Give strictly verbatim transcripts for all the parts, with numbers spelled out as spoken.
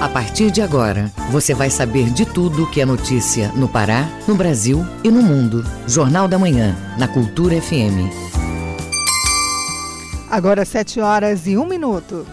A partir de agora, você vai saber de tudo que é notícia no Pará, no Brasil e no mundo. Jornal da Manhã, na Cultura F M. Agora sete horas e um minuto.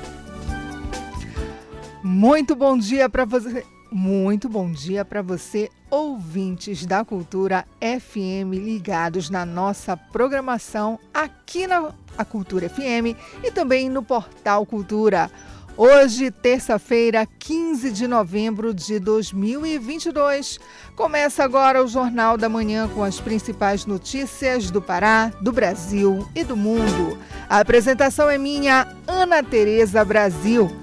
Muito bom dia para você... Muito bom dia para você, ouvintes da Cultura F M, ligados na nossa programação aqui na a Cultura F M e também no Portal Cultura. Hoje, terça-feira, quinze de novembro de dois mil e vinte e dois, começa agora o Jornal da Manhã com as principais notícias do Pará, do Brasil e do mundo. A apresentação é minha, Ana Teresa Brasil.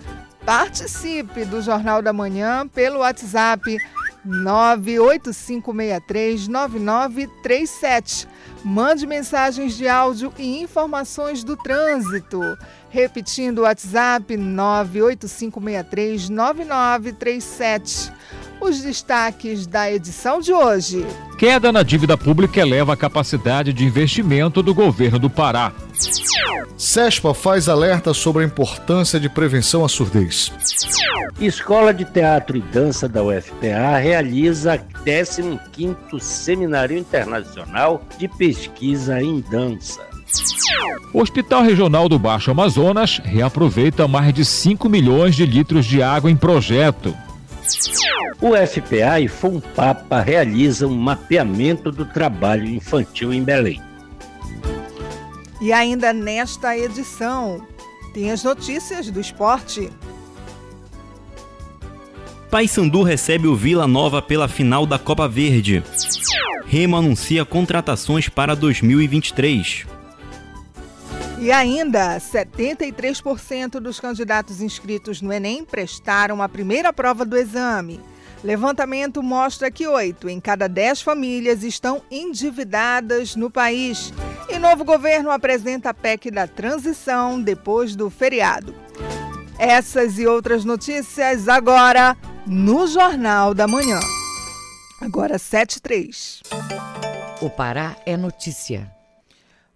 Participe do Jornal da Manhã pelo WhatsApp nove oito cinco seis três nove nove três sete. Mande mensagens de áudio e informações do trânsito. Repetindo o WhatsApp nove oito cinco seis três nove nove três sete. Os destaques da edição de hoje. Queda na dívida pública eleva a capacidade de investimento do governo do Pará. SESPA faz alerta sobre a importância de prevenção à surdez. Escola de Teatro e Dança da U F P A realiza décimo quinto Seminário Internacional de Pesquisa em Dança. O Hospital Regional do Baixo Amazonas reaproveita mais de cinco milhões de litros de água em projeto. O F P A e FUNPAPA realizam um mapeamento do trabalho infantil em Belém. E ainda nesta edição, tem as notícias do esporte. Paysandu recebe o Vila Nova pela final da Copa Verde. Remo anuncia contratações para dois mil e vinte e três. E ainda, setenta e três por cento dos candidatos inscritos no Enem prestaram a primeira prova do exame. Levantamento mostra que oito em cada dez famílias estão endividadas no país. E novo governo apresenta a P E C da transição depois do feriado. Essas e outras notícias agora no Jornal da Manhã. Agora sete e três. O Pará é notícia.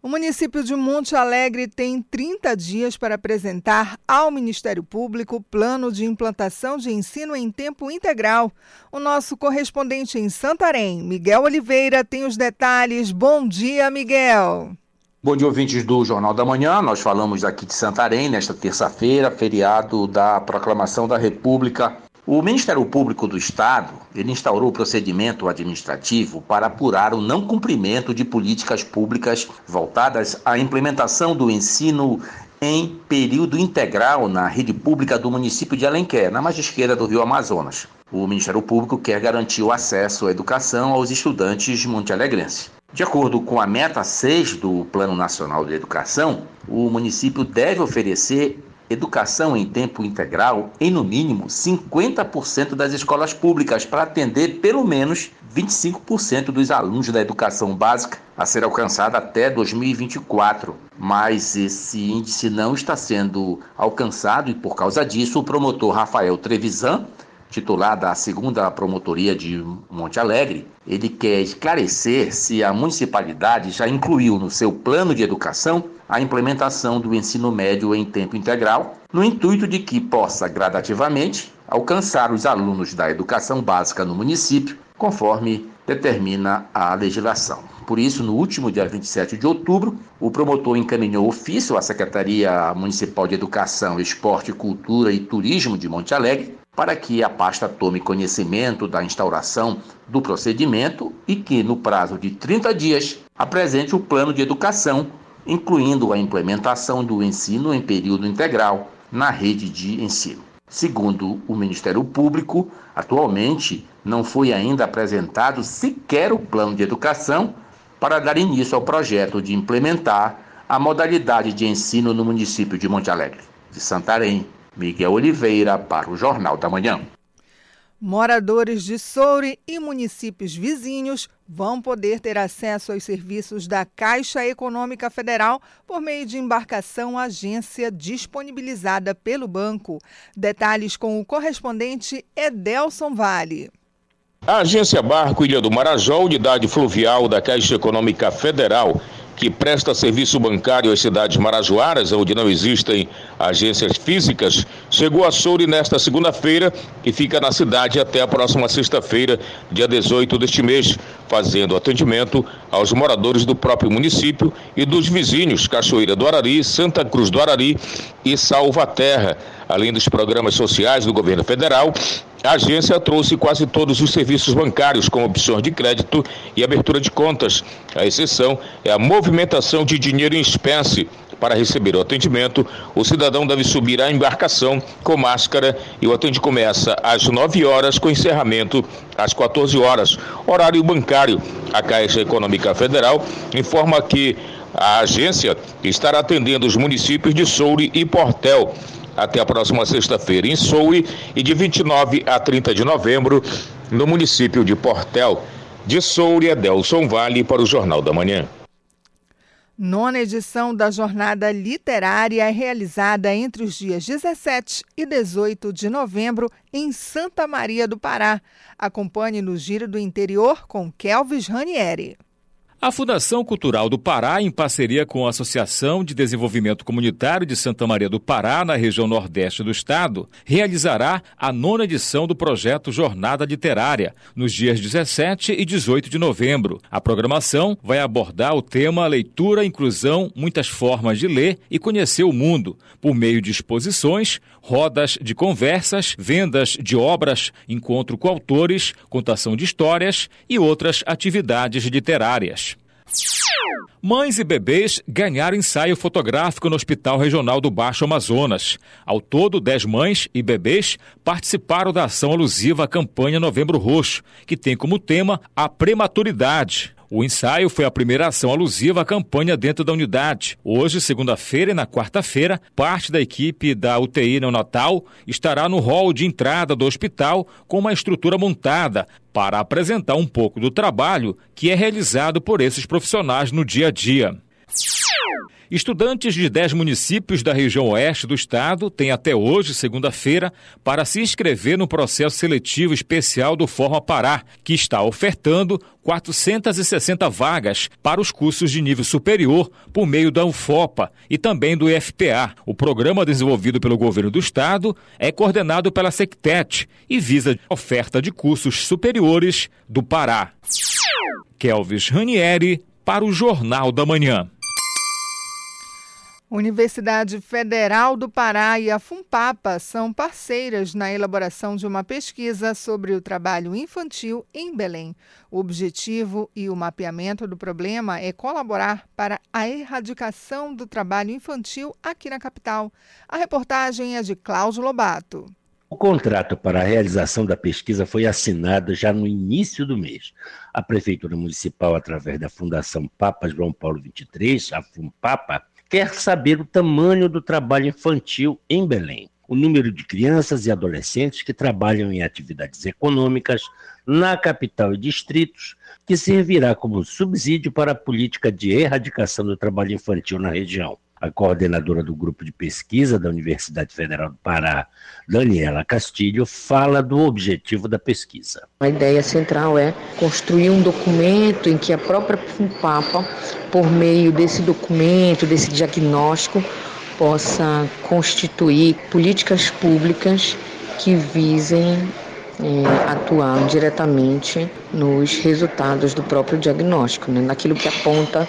O município de Monte Alegre tem trinta dias para apresentar ao Ministério Público o plano de implantação de ensino em tempo integral. O nosso correspondente em Santarém, Miguel Oliveira, tem os detalhes. Bom dia, Miguel. Bom dia, ouvintes do Jornal da Manhã. Nós falamos aqui de Santarém nesta terça-feira, feriado da Proclamação da República. O Ministério Público do Estado ele instaurou o procedimento administrativo para apurar o não cumprimento de políticas públicas voltadas à implementação do ensino em período integral na rede pública do município de Alenquer, na margem esquerda do Rio Amazonas. O Ministério Público quer garantir o acesso à educação aos estudantes montealegrenses. De acordo com a meta seis do Plano Nacional de Educação, o município deve oferecer educação em tempo integral em, no mínimo, cinquenta por cento das escolas públicas para atender pelo menos vinte e cinco por cento dos alunos da educação básica a ser alcançada até dois mil e vinte e quatro. Mas esse índice não está sendo alcançado e, por causa disso, o promotor Rafael Trevisan, titular da segunda Promotoria de Monte Alegre, ele quer esclarecer se a municipalidade já incluiu no seu plano de educação a implementação do ensino médio em tempo integral, no intuito de que possa gradativamente alcançar os alunos da educação básica no município, conforme determina a legislação. Por isso, no último dia vinte e sete de outubro, o promotor encaminhou ofício à Secretaria Municipal de Educação, Esporte, Cultura e Turismo de Monte Alegre para que a pasta tome conhecimento da instauração do procedimento e que, no prazo de trinta dias, apresente o plano de educação, incluindo a implementação do ensino em período integral na rede de ensino. Segundo o Ministério Público, atualmente não foi ainda apresentado sequer o plano de educação para dar início ao projeto de implementar a modalidade de ensino no município de Monte Alegre. De Santarém, Miguel Oliveira para o Jornal da Manhã. Moradores de Soure e municípios vizinhos vão poder ter acesso aos serviços da Caixa Econômica Federal por meio de embarcação agência disponibilizada pelo banco. Detalhes com o correspondente Adelson Vale. A agência Barco Ilha do Marajó, unidade fluvial da Caixa Econômica Federal, que presta serviço bancário às cidades marajoaras, onde não existem agências físicas, chegou a Soure nesta segunda-feira e fica na cidade até a próxima sexta-feira, dia dezoito deste mês, fazendo atendimento aos moradores do próprio município e dos vizinhos Cachoeira do Arari, Santa Cruz do Arari e Salvaterra. Além dos programas sociais do governo federal, a agência trouxe quase todos os serviços bancários, com opções de crédito e abertura de contas. A exceção é a movimentação de dinheiro em espécie. Para receber o atendimento, o cidadão deve subir à embarcação com máscara e o atendimento começa às nove horas, com encerramento às quatorze horas. Horário bancário. A Caixa Econômica Federal informa que a agência estará atendendo os municípios de Soure e Portel até a próxima sexta-feira em Soure e de vinte e nove a trinta de novembro no município de Portel. De Soure, Adelson Vale para o Jornal da Manhã. Nona edição da Jornada Literária é realizada entre os dias dezessete e dezoito de novembro em Santa Maria do Pará. Acompanhe no Giro do Interior com Kelvin Ranieri. A Fundação Cultural do Pará, em parceria com a Associação de Desenvolvimento Comunitário de Santa Maria do Pará, na região nordeste do estado, realizará a nona edição do projeto Jornada Literária, nos dias dezessete e dezoito de novembro. A programação vai abordar o tema Leitura, Inclusão, Muitas Formas de Ler e Conhecer o Mundo, por meio de exposições, rodas de conversas, vendas de obras, encontro com autores, contação de histórias e outras atividades literárias. Mães e bebês ganharam ensaio fotográfico no Hospital Regional do Baixo Amazonas. Ao todo, dez mães e bebês participaram da ação alusiva à campanha Novembro Roxo, que tem como tema a prematuridade. O ensaio foi a primeira ação alusiva à campanha dentro da unidade. Hoje, segunda-feira e na quarta-feira, parte da equipe da U T I neonatal estará no hall de entrada do hospital com uma estrutura montada para apresentar um pouco do trabalho que é realizado por esses profissionais no dia a dia. Estudantes de dez municípios da região oeste do estado têm até hoje, segunda-feira, para se inscrever no processo seletivo especial do Forma Pará, que está ofertando quatrocentas e sessenta vagas para os cursos de nível superior por meio da U F P A e também do U F P A. O programa desenvolvido pelo governo do estado é coordenado pela SECTET e visa a oferta de cursos superiores do Pará. Kelvin Ranieri para o Jornal da Manhã. Universidade Federal do Pará e a FUNPAPA são parceiras na elaboração de uma pesquisa sobre o trabalho infantil em Belém. O objetivo e o mapeamento do problema é colaborar para a erradicação do trabalho infantil aqui na capital. A reportagem é de Cláudio Lobato. O contrato para a realização da pesquisa foi assinado já no início do mês. A Prefeitura Municipal, através da Fundação Papa João Paulo vinte e três, a FUNPAPA, quer saber o tamanho do trabalho infantil em Belém, o número de crianças e adolescentes que trabalham em atividades econômicas na capital e distritos, que servirá como subsídio para a política de erradicação do trabalho infantil na região. A coordenadora do grupo de pesquisa da Universidade Federal do Pará, Daniela Castilho, fala do objetivo da pesquisa. A ideia central é construir um documento em que a própria FUNPAPA, por meio desse documento, desse diagnóstico, possa constituir políticas públicas que visem eh, atuar diretamente nos resultados do próprio diagnóstico, né, naquilo que aponta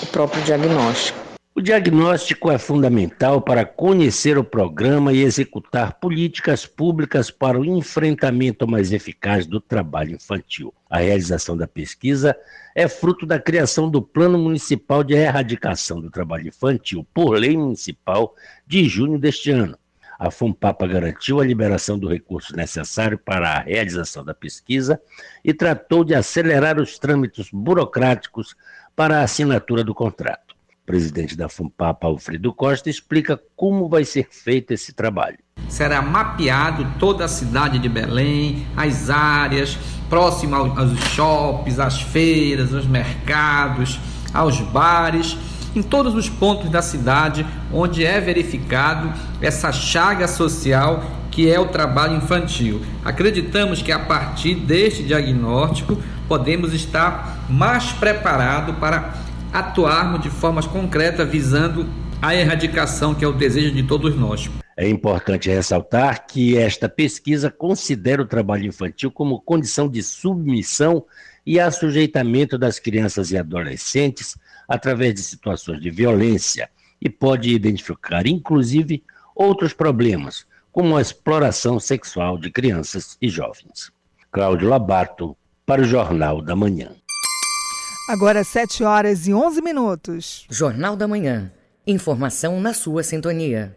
o próprio diagnóstico. O diagnóstico é fundamental para conhecer o programa e executar políticas públicas para o enfrentamento mais eficaz do trabalho infantil. A realização da pesquisa é fruto da criação do Plano Municipal de Erradicação do Trabalho Infantil, por lei municipal, de junho deste ano. A FUNPAPA garantiu a liberação do recurso necessário para a realização da pesquisa e tratou de acelerar os trâmites burocráticos para a assinatura do contrato. O presidente da FUNPAPA, Alfredo Costa, explica como vai ser feito esse trabalho. Será mapeado toda a cidade de Belém, as áreas próximas aos shoppings, às feiras, aos mercados, aos bares, em todos os pontos da cidade onde é verificado essa chaga social que é o trabalho infantil. Acreditamos que a partir deste diagnóstico podemos estar mais preparados para atuarmos de formas concretas visando a erradicação, que é o desejo de todos nós. É importante ressaltar que esta pesquisa considera o trabalho infantil como condição de submissão e assujeitamento das crianças e adolescentes através de situações de violência e pode identificar, inclusive, outros problemas, como a exploração sexual de crianças e jovens. Cláudio Lobato, para o Jornal da Manhã. Agora, sete horas e onze minutos. Jornal da Manhã. Informação na sua sintonia.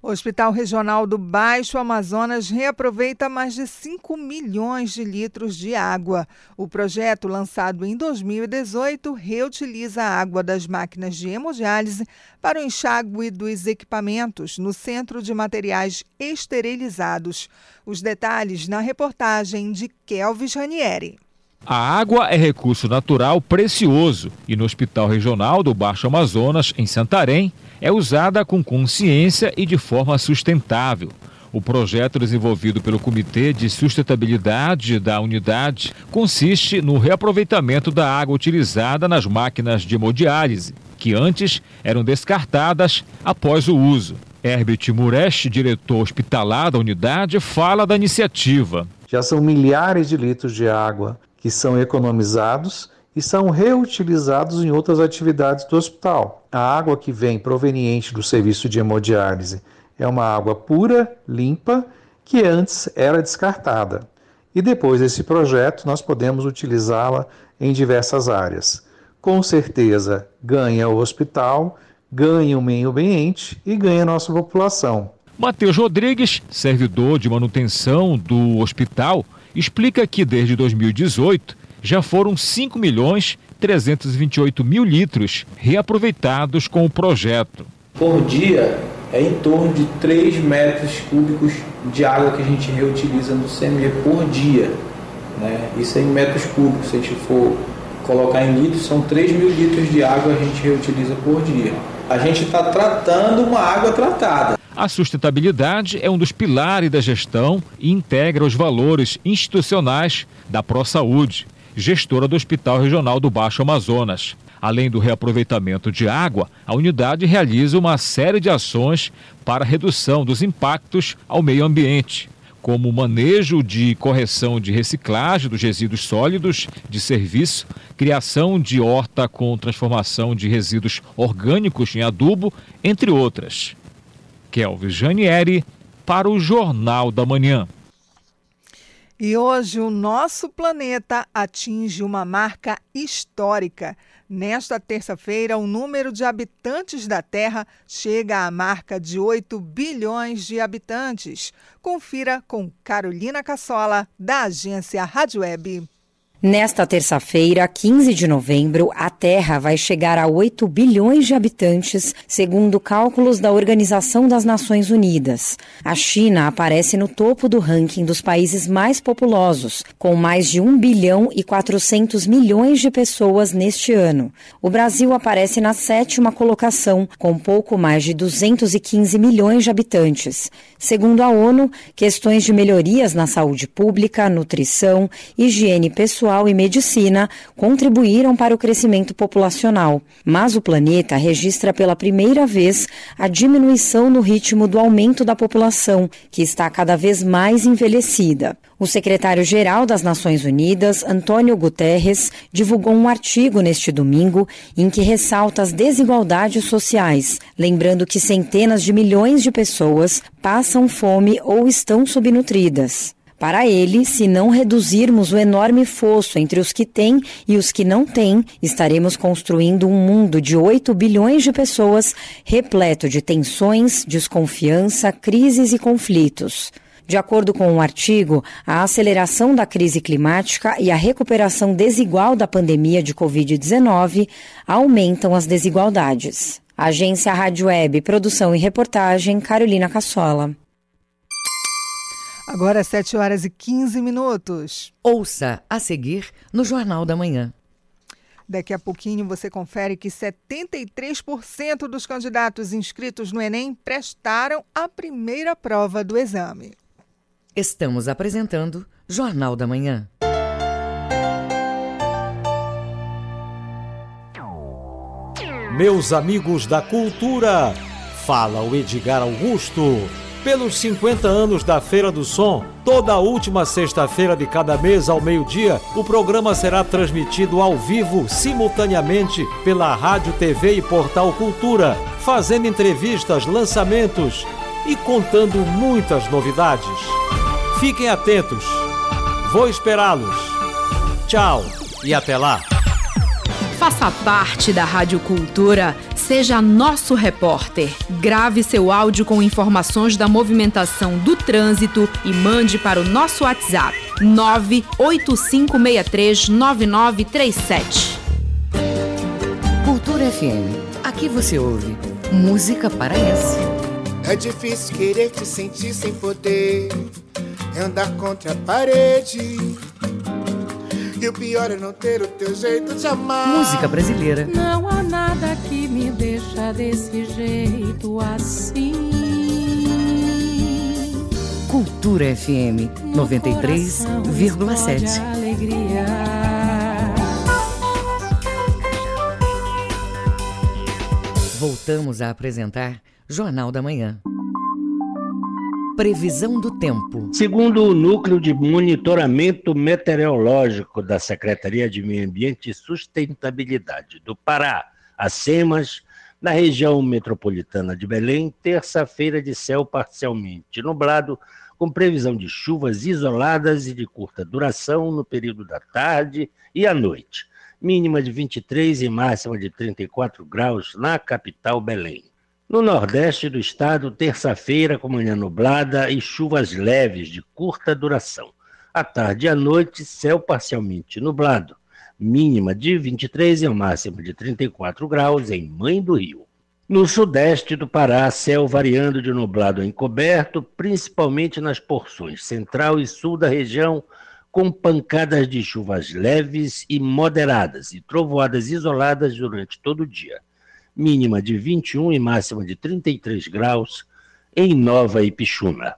O Hospital Regional do Baixo Amazonas reaproveita mais de cinco milhões de litros de água. O projeto, lançado em dois mil e dezoito, reutiliza a água das máquinas de hemodiálise para o enxágue dos equipamentos no Centro de Materiais Esterilizados. Os detalhes na reportagem de Kelvin Ranieri. A água é recurso natural precioso e no Hospital Regional do Baixo Amazonas, em Santarém, é usada com consciência e de forma sustentável. O projeto desenvolvido pelo Comitê de Sustentabilidade da Unidade consiste no reaproveitamento da água utilizada nas máquinas de hemodiálise, que antes eram descartadas após o uso. Herbert Muresh, diretor hospitalar da unidade, fala da iniciativa. Já são milhares de litros de água que são economizados e são reutilizados em outras atividades do hospital. A água que vem proveniente do serviço de hemodiálise é uma água pura, limpa, que antes era descartada. E depois desse projeto nós podemos utilizá-la em diversas áreas. Com certeza ganha o hospital, ganha o meio ambiente e ganha a nossa população. Matheus Rodrigues, servidor de manutenção do hospital, explica que desde dois mil e dezoito já foram cinco milhões trezentos e vinte e oito mil litros reaproveitados com o projeto. Por dia é em torno de três metros cúbicos de água que a gente reutiliza no C M E por dia, né? Isso é em metros cúbicos, se a gente for colocar em litros, são três mil litros de água que a gente reutiliza por dia. A gente está tratando uma água tratada. A sustentabilidade é um dos pilares da gestão e integra os valores institucionais da ProSaúde, gestora do Hospital Regional do Baixo Amazonas. Além do reaproveitamento de água, a unidade realiza uma série de ações para redução dos impactos ao meio ambiente, como o manejo de correção de reciclagem dos resíduos sólidos de serviço, criação de horta com transformação de resíduos orgânicos em adubo, entre outras. Kelvin Janieri, para o Jornal da Manhã. E hoje o nosso planeta atinge uma marca histórica. Nesta terça-feira, o número de habitantes da Terra chega à marca de oito bilhões de habitantes. Confira com Carolina Cassola, da agência Rádio Web. Nesta terça-feira, quinze de novembro, a Terra vai chegar a oito bilhões de habitantes, segundo cálculos da Organização das Nações Unidas. A China aparece no topo do ranking dos países mais populosos, com mais de um bilhão e quatrocentos milhões de pessoas neste ano. O Brasil aparece na sétima colocação, com pouco mais de duzentos e quinze milhões de habitantes. Segundo a ONU, questões de melhorias na saúde pública, nutrição, higiene pessoal e medicina contribuíram para o crescimento populacional, mas o planeta registra pela primeira vez a diminuição no ritmo do aumento da população, que está cada vez mais envelhecida. O secretário-geral das Nações Unidas, Antônio Guterres, divulgou um artigo neste domingo em que ressalta as desigualdades sociais, lembrando que centenas de milhões de pessoas passam fome ou estão subnutridas. Para ele, se não reduzirmos o enorme fosso entre os que têm e os que não têm, estaremos construindo um mundo de oito bilhões de pessoas repleto de tensões, desconfiança, crises e conflitos. De acordo com um artigo, a aceleração da crise climática e a recuperação desigual da pandemia de covid dezenove aumentam as desigualdades. Agência Rádio Web, produção e reportagem, Carolina Cassola. Agora às sete horas e quinze minutos. Ouça a seguir no Jornal da Manhã. Daqui a pouquinho você confere que setenta e três por cento dos candidatos inscritos no Enem prestaram a primeira prova do exame. Estamos apresentando Jornal da Manhã. Meus amigos da cultura, fala o Edgar Augusto. Pelos cinquenta anos da Feira do Som, toda a última sexta-feira de cada mês ao meio-dia, o programa será transmitido ao vivo, simultaneamente, pela Rádio, T V e Portal Cultura, fazendo entrevistas, lançamentos e contando muitas novidades. Fiquem atentos. Vou esperá-los. Tchau e até lá. Faça parte da Rádio Cultura, seja nosso repórter. Grave seu áudio com informações da movimentação do trânsito e mande para o nosso WhatsApp nove oito cinco seis três nove nove três sete. Cultura F M, aqui você ouve música paraense. É difícil querer te sentir sem poder, é andar contra a parede. E o pior é não ter o teu jeito de amar. Música brasileira. Não há nada que me deixa desse jeito assim. Cultura F M noventa e três vírgula sete. Alegria. Voltamos a apresentar Jornal da Manhã. Previsão do tempo. Segundo o Núcleo de Monitoramento Meteorológico da Secretaria de Meio Ambiente e Sustentabilidade do Pará, a SEMAS, na região metropolitana de Belém, terça-feira de céu parcialmente nublado, com previsão de chuvas isoladas e de curta duração no período da tarde e à noite. Mínima de vinte e três e máxima de trinta e quatro graus na capital Belém. No nordeste do estado, terça-feira com manhã nublada e chuvas leves de curta duração. À tarde e à noite, céu parcialmente nublado. Mínima de vinte e três e máxima de trinta e quatro graus em Mãe do Rio. No sudeste do Pará, céu variando de nublado a encoberto, principalmente nas porções central e sul da região, com pancadas de chuvas leves e moderadas e trovoadas isoladas durante todo o dia. Mínima de vinte e um e máxima de trinta e três graus em Nova Ipixuna.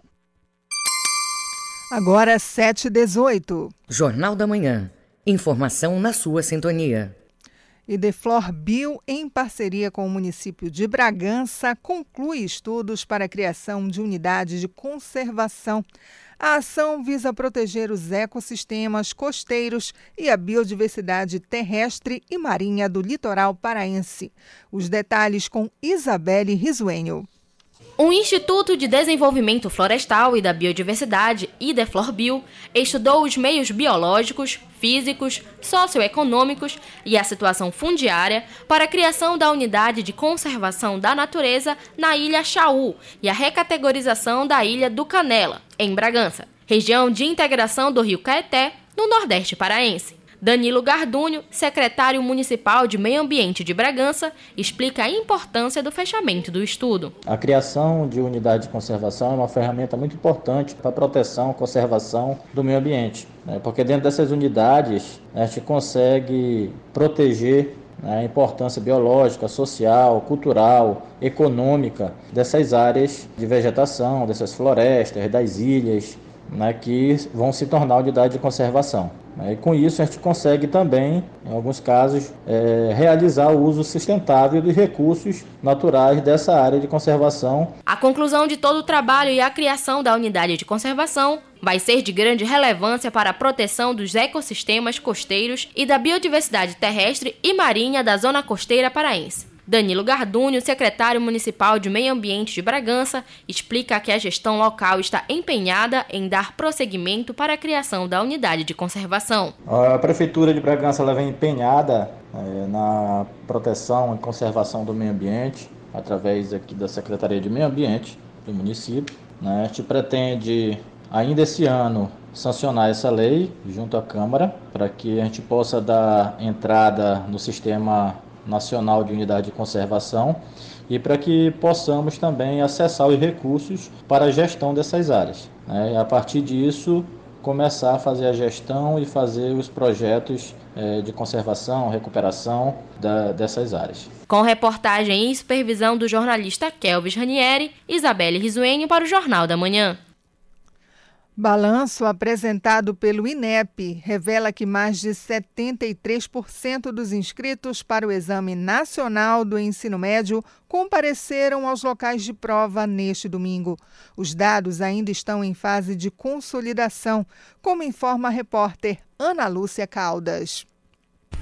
Agora sete e dezoito. Jornal da Manhã. Informação na sua sintonia. E de Flor Bio, em parceria com o município de Bragança, conclui estudos para a criação de unidades de conservação. A ação visa proteger os ecossistemas costeiros e a biodiversidade terrestre e marinha do litoral paraense. Os detalhes com Isabelle Risuenho. O Instituto de Desenvolvimento Florestal e da Biodiversidade, IDEFLORBio, estudou os meios biológicos, físicos, socioeconômicos e a situação fundiária para a criação da Unidade de Conservação da Natureza na Ilha Chaú e a recategorização da Ilha do Canela, em Bragança, região de integração do Rio Caeté, no Nordeste paraense. Danilo Gardúnio, secretário municipal de Meio Ambiente de Bragança, explica a importância do fechamento do estudo. A criação de unidade de conservação é uma ferramenta muito importante para a proteção e conservação do meio ambiente, né? Porque dentro dessas unidades a gente consegue proteger a importância biológica, social, cultural, econômica dessas áreas de vegetação, dessas florestas, das ilhas, né, que vão se tornar unidade de conservação. E com isso a gente consegue também, em alguns casos, é, realizar o uso sustentável dos recursos naturais dessa área de conservação. A conclusão de todo o trabalho e a criação da unidade de conservação vai ser de grande relevância para a proteção dos ecossistemas costeiros e da biodiversidade terrestre e marinha da zona costeira paraense. Danilo Gardúnio, secretário municipal de Meio Ambiente de Bragança, explica que a gestão local está empenhada em dar prosseguimento para a criação da unidade de conservação. A Prefeitura de Bragança ela vem empenhada é, na proteção e conservação do meio ambiente, através aqui da Secretaria de Meio Ambiente do município, né? A gente pretende, ainda esse ano, sancionar essa lei junto à Câmara, para que a gente possa dar entrada no sistema nacional de unidade de conservação e para que possamos também acessar os recursos para a gestão dessas áreas, né? E a partir disso começar a fazer a gestão e fazer os projetos eh, de conservação, recuperação da, dessas áreas. Com reportagem e supervisão do jornalista Kelvin Ranieri, Isabelle Risuenho para o Jornal da Manhã. Balanço apresentado pelo INEP revela que mais de setenta e três por cento dos inscritos para o Exame Nacional do Ensino Médio compareceram aos locais de prova neste domingo. Os dados ainda estão em fase de consolidação, como informa a repórter Ana Lúcia Caldas.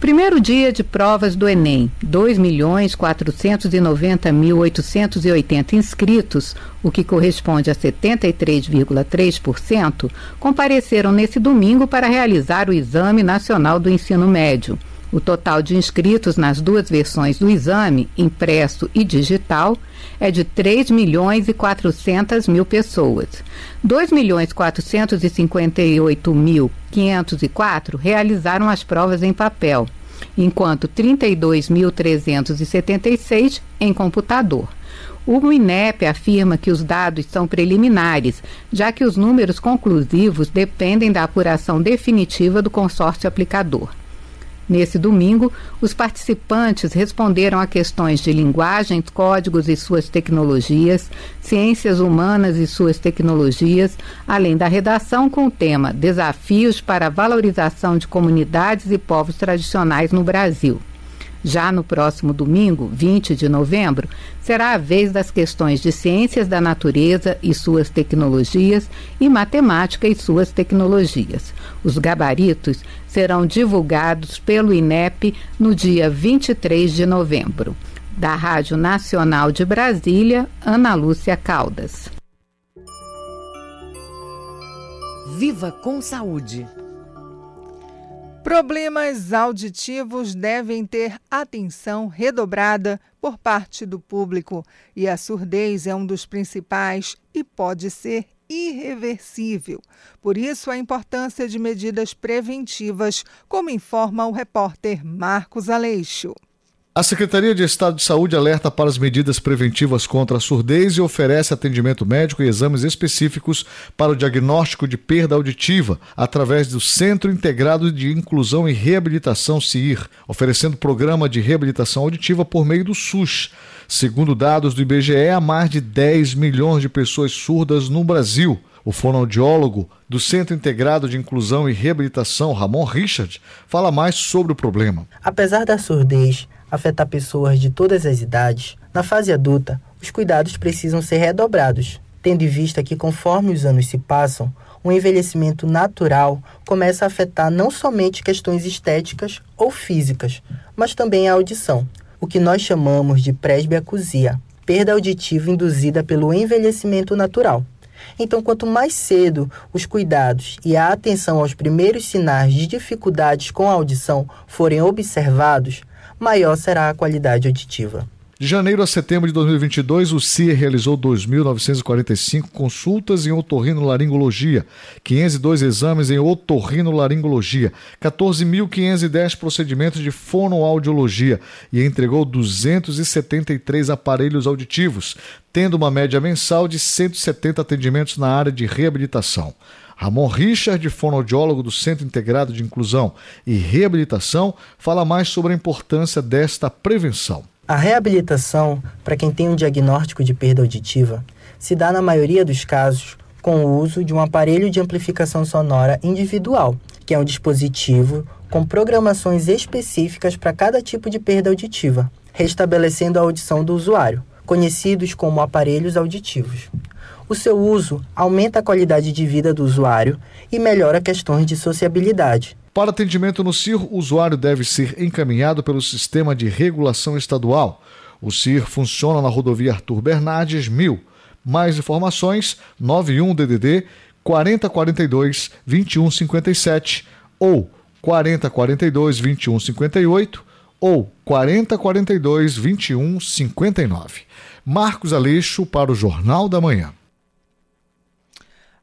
Primeiro dia de provas do Enem, dois milhões quatrocentos e noventa mil oitocentos e oitenta inscritos, o que corresponde a setenta e três vírgula três por cento, compareceram nesse domingo para realizar o Exame Nacional do Ensino Médio. O total de inscritos nas duas versões do exame, impresso e digital, é de três milhões e quatrocentas mil pessoas. dois milhões quatrocentos e cinquenta e oito mil quinhentos e quatro realizaram as provas em papel, enquanto trinta e dois mil trezentos e setenta e seis em computador. O INEP afirma que os dados são preliminares, já que os números conclusivos dependem da apuração definitiva do consórcio aplicador. Nesse domingo, os participantes responderam a questões de linguagem, códigos e suas tecnologias, ciências humanas e suas tecnologias, além da redação com o tema Desafios para a Valorização de Comunidades e Povos Tradicionais no Brasil. Já no próximo domingo, vinte de novembro, será a vez das questões de ciências da natureza e suas tecnologias e matemática e suas tecnologias. Os gabaritos serão divulgados pelo INEP no dia vinte e três de novembro. Da Rádio Nacional de Brasília, Ana Lúcia Caldas. Viva com saúde! Problemas auditivos devem ter atenção redobrada por parte do público e a surdez é um dos principais e pode ser irreversível. Por isso, a importância de medidas preventivas, como informa o repórter Marcos Aleixo. A Secretaria de Estado de Saúde alerta para as medidas preventivas contra a surdez e oferece atendimento médico e exames específicos para o diagnóstico de perda auditiva, através do Centro Integrado de Inclusão e Reabilitação C I R, oferecendo programa de reabilitação auditiva por meio do SUS. Segundo dados do I B G E, há mais de dez milhões de pessoas surdas no Brasil. O fonoaudiólogo do Centro Integrado de Inclusão e Reabilitação, Ramon Richard, fala mais sobre o problema. Apesar da surdez afetar pessoas de todas as idades, na fase adulta, os cuidados precisam ser redobrados, tendo em vista que, conforme os anos se passam, o envelhecimento natural começa a afetar não somente questões estéticas ou físicas, mas também a audição, o que nós chamamos de presbiacusia, perda auditiva induzida pelo envelhecimento natural. Então, quanto mais cedo os cuidados e a atenção aos primeiros sinais de dificuldades com a audição forem observados, maior será a qualidade auditiva. De janeiro a setembro de dois mil e vinte e dois, o C I R realizou dois mil novecentos e quarenta e cinco consultas em otorrinolaringologia, quinhentos e dois exames em otorrinolaringologia, quatorze mil quinhentos e dez procedimentos de fonoaudiologia e entregou duzentos e setenta e três aparelhos auditivos, tendo uma média mensal de cento e setenta atendimentos na área de reabilitação. Ramon Richard, fonoaudiólogo do Centro Integrado de Inclusão e Reabilitação, fala mais sobre a importância desta prevenção. A reabilitação, para quem tem um diagnóstico de perda auditiva, se dá na maioria dos casos com o uso de um aparelho de amplificação sonora individual, que é um dispositivo com programações específicas para cada tipo de perda auditiva, restabelecendo a audição do usuário, conhecidos como aparelhos auditivos. O seu uso aumenta a qualidade de vida do usuário e melhora questões de sociabilidade. Para atendimento no C I R, o usuário deve ser encaminhado pelo Sistema de Regulação Estadual. O C I R funciona na rodovia Arthur Bernardes, mil. Mais informações, nove um D D D quatro zero quatro dois dois um cinco sete ou quatro zero quatro dois dois um cinco oito ou quatro zero quatro dois dois um cinco nove. Marcos Aleixo para o Jornal da Manhã.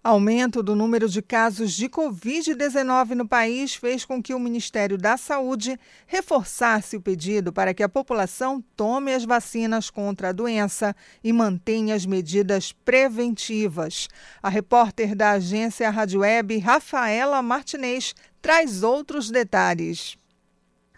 Aumento do número de casos de covid dezenove no país fez com que o Ministério da Saúde reforçasse o pedido para que a população tome as vacinas contra a doença e mantenha as medidas preventivas. A repórter da agência Rádio Web, Rafaela Martinez, traz outros detalhes.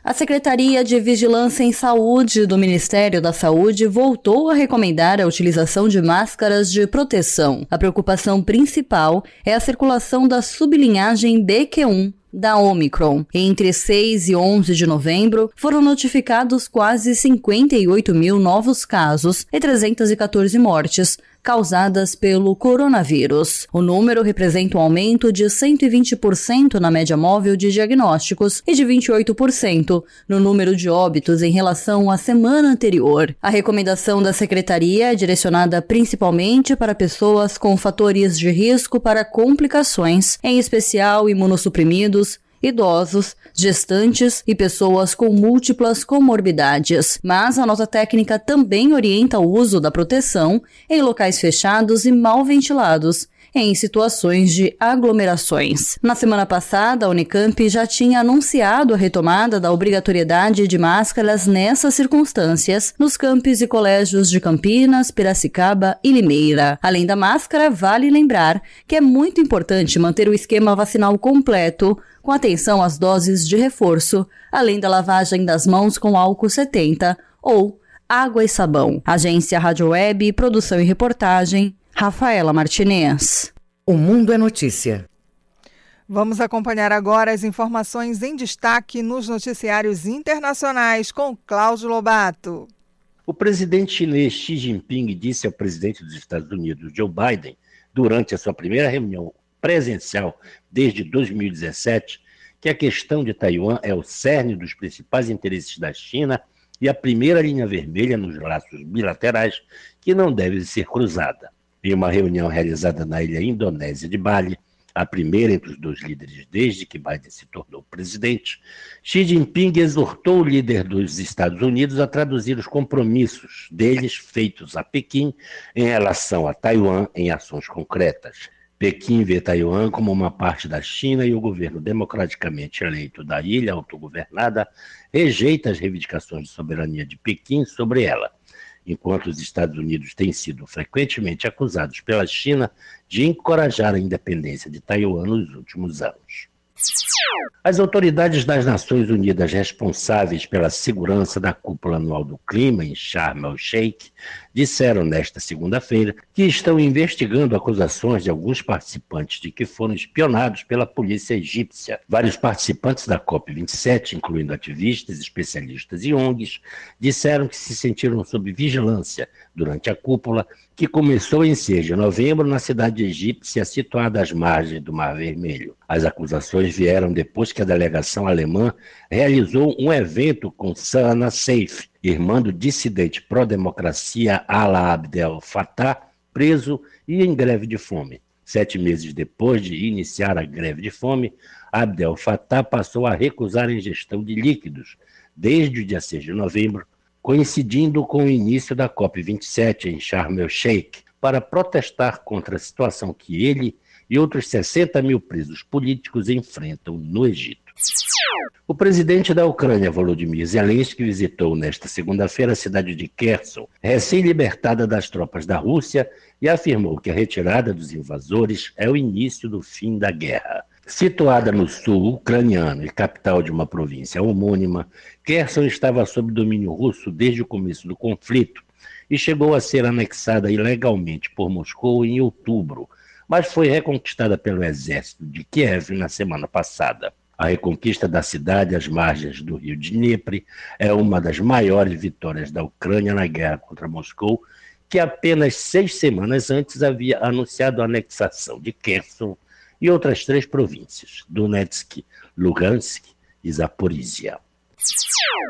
A Secretaria de Vigilância em Saúde do Ministério da Saúde voltou a recomendar a utilização de máscaras de proteção. A preocupação principal é a circulação da sublinhagem D Q um da Omicron. Entre seis e onze de novembro, foram notificados quase cinquenta e oito mil novos casos e trezentas e quatorze mortes causadas pelo coronavírus. O número representa um aumento de cento e vinte por cento na média móvel de diagnósticos e de vinte e oito por cento no número de óbitos em relação à semana anterior. A recomendação da Secretaria é direcionada principalmente para pessoas com fatores de risco para complicações, em especial imunossuprimidos, idosos, gestantes e pessoas com múltiplas comorbidades. Mas a nota técnica também orienta o uso da proteção em locais fechados e mal ventilados, em situações de aglomerações. Na semana passada, a Unicamp já tinha anunciado a retomada da obrigatoriedade de máscaras nessas circunstâncias nos campos e colégios de Campinas, Piracicaba e Limeira. Além da máscara, vale lembrar que é muito importante manter o esquema vacinal completo, com atenção às doses de reforço, além da lavagem das mãos com álcool setenta ou água e sabão. Agência Rádio Web, produção e reportagem, Rafaela Martinez. O Mundo é Notícia. Vamos acompanhar agora as informações em destaque nos noticiários internacionais com Cláudio Lobato. O presidente chinês Xi Jinping disse ao presidente dos Estados Unidos, Joe Biden, durante a sua primeira reunião presencial desde dois mil e dezessete, que a questão de Taiwan é o cerne dos principais interesses da China e a primeira linha vermelha nos laços bilaterais que não deve ser cruzada. Em uma reunião realizada na ilha indonésia de Bali, a primeira entre os dois líderes desde que Biden se tornou presidente, Xi Jinping exortou o líder dos Estados Unidos a traduzir os compromissos deles feitos a Pequim em relação a Taiwan em ações concretas. Pequim vê Taiwan como uma parte da China e o governo democraticamente eleito da ilha autogovernada rejeita as reivindicações de soberania de Pequim sobre ela, enquanto os Estados Unidos têm sido frequentemente acusados pela China de encorajar a independência de Taiwan nos últimos anos. As autoridades das Nações Unidas responsáveis pela segurança da cúpula anual do clima em Sharm el-Sheikh disseram nesta segunda-feira que estão investigando acusações de alguns participantes de que foram espionados pela polícia egípcia. Vários participantes da C O P vinte e sete, incluindo ativistas, especialistas e O N Gs, disseram que se sentiram sob vigilância durante a cúpula, que começou em seis de novembro na cidade egípcia situada às margens do Mar Vermelho. As acusações vieram depois que a delegação alemã realizou um evento com Sana Seif, irmã do dissidente pró-democracia Ala Abdel Fattah, preso e em greve de fome. Sete meses depois de iniciar a greve de fome, Abdel Fattah passou a recusar a ingestão de líquidos desde o dia seis de novembro, coincidindo com o início da C O P vinte e sete em Sharm el-Sheikh, para protestar contra a situação que ele e outros sessenta mil presos políticos enfrentam no Egito. O presidente da Ucrânia, Volodymyr Zelensky, visitou nesta segunda-feira a cidade de Kherson, recém-libertada das tropas da Rússia, e afirmou que a retirada dos invasores é o início do fim da guerra. Situada no sul ucraniano e capital de uma província homônima, Kherson estava sob domínio russo desde o começo do conflito e chegou a ser anexada ilegalmente por Moscou em outubro, mas foi reconquistada pelo exército de Kiev na semana passada. A reconquista da cidade às margens do rio Dnipro é uma das maiores vitórias da Ucrânia na guerra contra Moscou, que apenas seis semanas antes havia anunciado a anexação de Kherson e outras três províncias, Donetsk, Lugansk e Zaporizhia.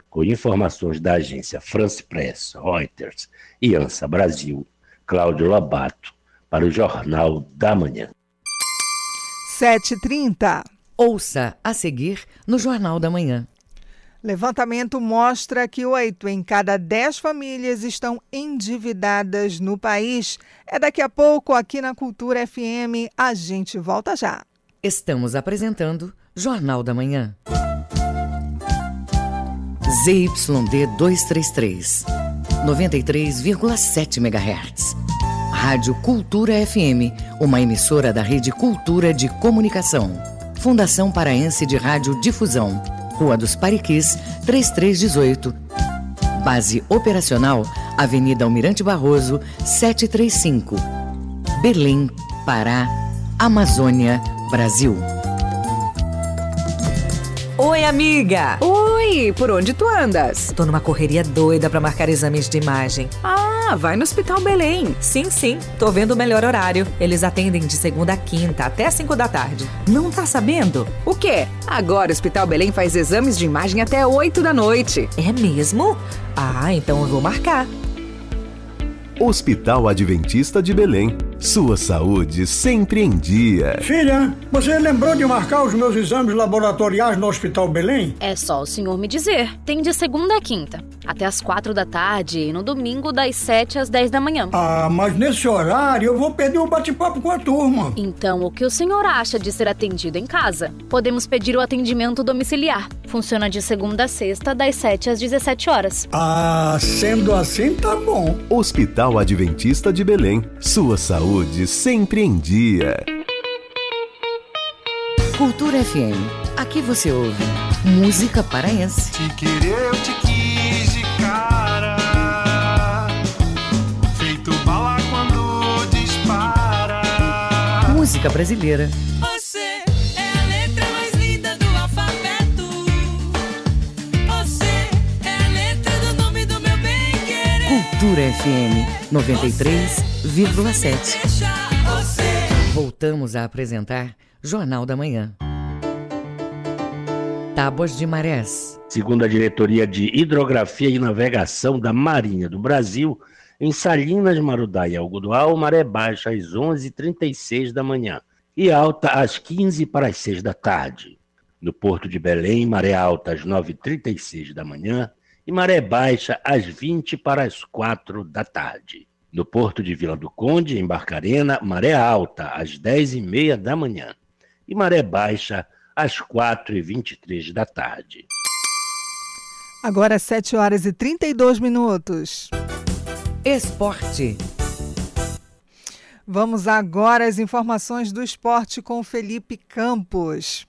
Com informações da agência France Press, Reuters e ANSA Brasil, Cláudio Lobato, para o Jornal da Manhã. sete e trinta. Ouça a seguir no Jornal da Manhã. Levantamento mostra que oito em cada dez famílias estão endividadas no país. É daqui a pouco, aqui na Cultura F M. A gente volta já. Estamos apresentando Jornal da Manhã. Z Y D duzentos e trinta e três, noventa e três vírgula sete megahertz. Rádio Cultura F M, uma emissora da Rede Cultura de Comunicação. Fundação Paraense de Rádio Difusão. Rua dos Pariquis, três três um oito. Base operacional, Avenida Almirante Barroso, setecentos e trinta e cinco. Belém, Pará, Amazônia, Brasil. Oi, amiga! Oi! Por onde tu andas? Tô numa correria doida pra marcar exames de imagem. Ah, vai no Hospital Belém. Sim, sim. Tô vendo o melhor horário. Eles atendem de segunda a quinta até cinco da tarde. Não tá sabendo? O quê? Agora o Hospital Belém faz exames de imagem até oito da noite. É mesmo? Ah, então eu vou marcar. Hospital Adventista de Belém. Sua saúde sempre em dia. Filha, você lembrou de marcar os meus exames laboratoriais no Hospital Belém? É só o senhor me dizer. Tem de segunda a quinta, até às quatro da tarde e no domingo das sete às dez da manhã. Ah, mas nesse horário eu vou perder o bate-papo com a turma. Então, o que o senhor acha de ser atendido em casa? Podemos pedir o atendimento domiciliar. Funciona de segunda a sexta, das sete às dezessete horas. Ah, sendo assim, tá bom. Hospital Adventista de Belém. Sua saúde sempre em dia. Cultura F M. Aqui você ouve música paraense. Te querer eu te quis de cara, feito bala quando dispara. Música brasileira. Você é a letra mais linda do alfabeto. Você é a letra do nome do meu bem querer. Cultura F M noventa e três. Vírgula sete. Voltamos a apresentar Jornal da Manhã. Tábuas de marés. Segundo a diretoria de hidrografia e navegação da Marinha do Brasil, em Salinas, Marudá e Algodoal, maré baixa às onze e trinta e seis da manhã e alta às quinze para as seis da tarde. No Porto de Belém, maré alta às nove e trinta e seis da manhã e maré baixa às vinte para as quatro da tarde. No Porto de Vila do Conde, em Barcarena, maré alta às dez e trinta da manhã e maré baixa às quatro e vinte e três da tarde. Agora sete horas e trinta e dois minutos. Esporte. Vamos agora às informações do esporte com Felipe Campos.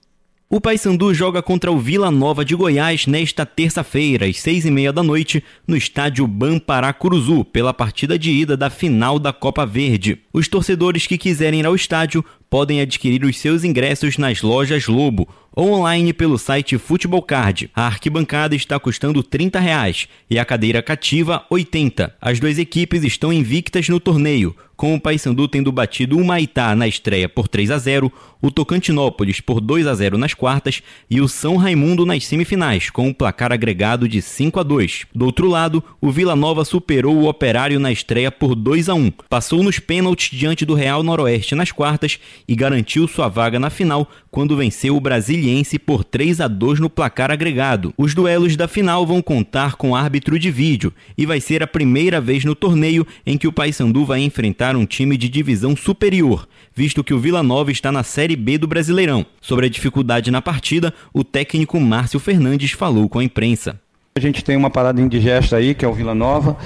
O Paysandu joga contra o Vila Nova de Goiás nesta terça-feira, às seis e meia da noite, no estádio Bampará Curuzu, pela partida de ida da final da Copa Verde. Os torcedores que quiserem ir ao estádio podem adquirir os seus ingressos nas lojas Lobo ou online pelo site Futebol Card. A arquibancada está custando trinta reais e a cadeira cativa oitenta reais. As duas equipes estão invictas no torneio, com o Paysandu tendo batido o Maitá na estreia por três a zero, o Tocantinópolis por dois a zero nas quartas e o São Raimundo nas semifinais, com um placar agregado de cinco a dois. Do outro lado, o Vila Nova superou o Operário na estreia por dois a um, passou nos pênaltis diante do Real Noroeste nas quartas e garantiu sua vaga na final quando venceu o Brasiliense por três a dois no placar agregado. Os duelos da final vão contar com árbitro de vídeo e vai ser a primeira vez no torneio em que o Paysandu vai enfrentar um time de divisão superior, visto que o Vila Nova está na Série B do Brasileirão. Sobre a dificuldade na partida, o técnico Márcio Fernandes falou com a imprensa. A gente tem uma parada indigesta aí, que é o Vila Nova,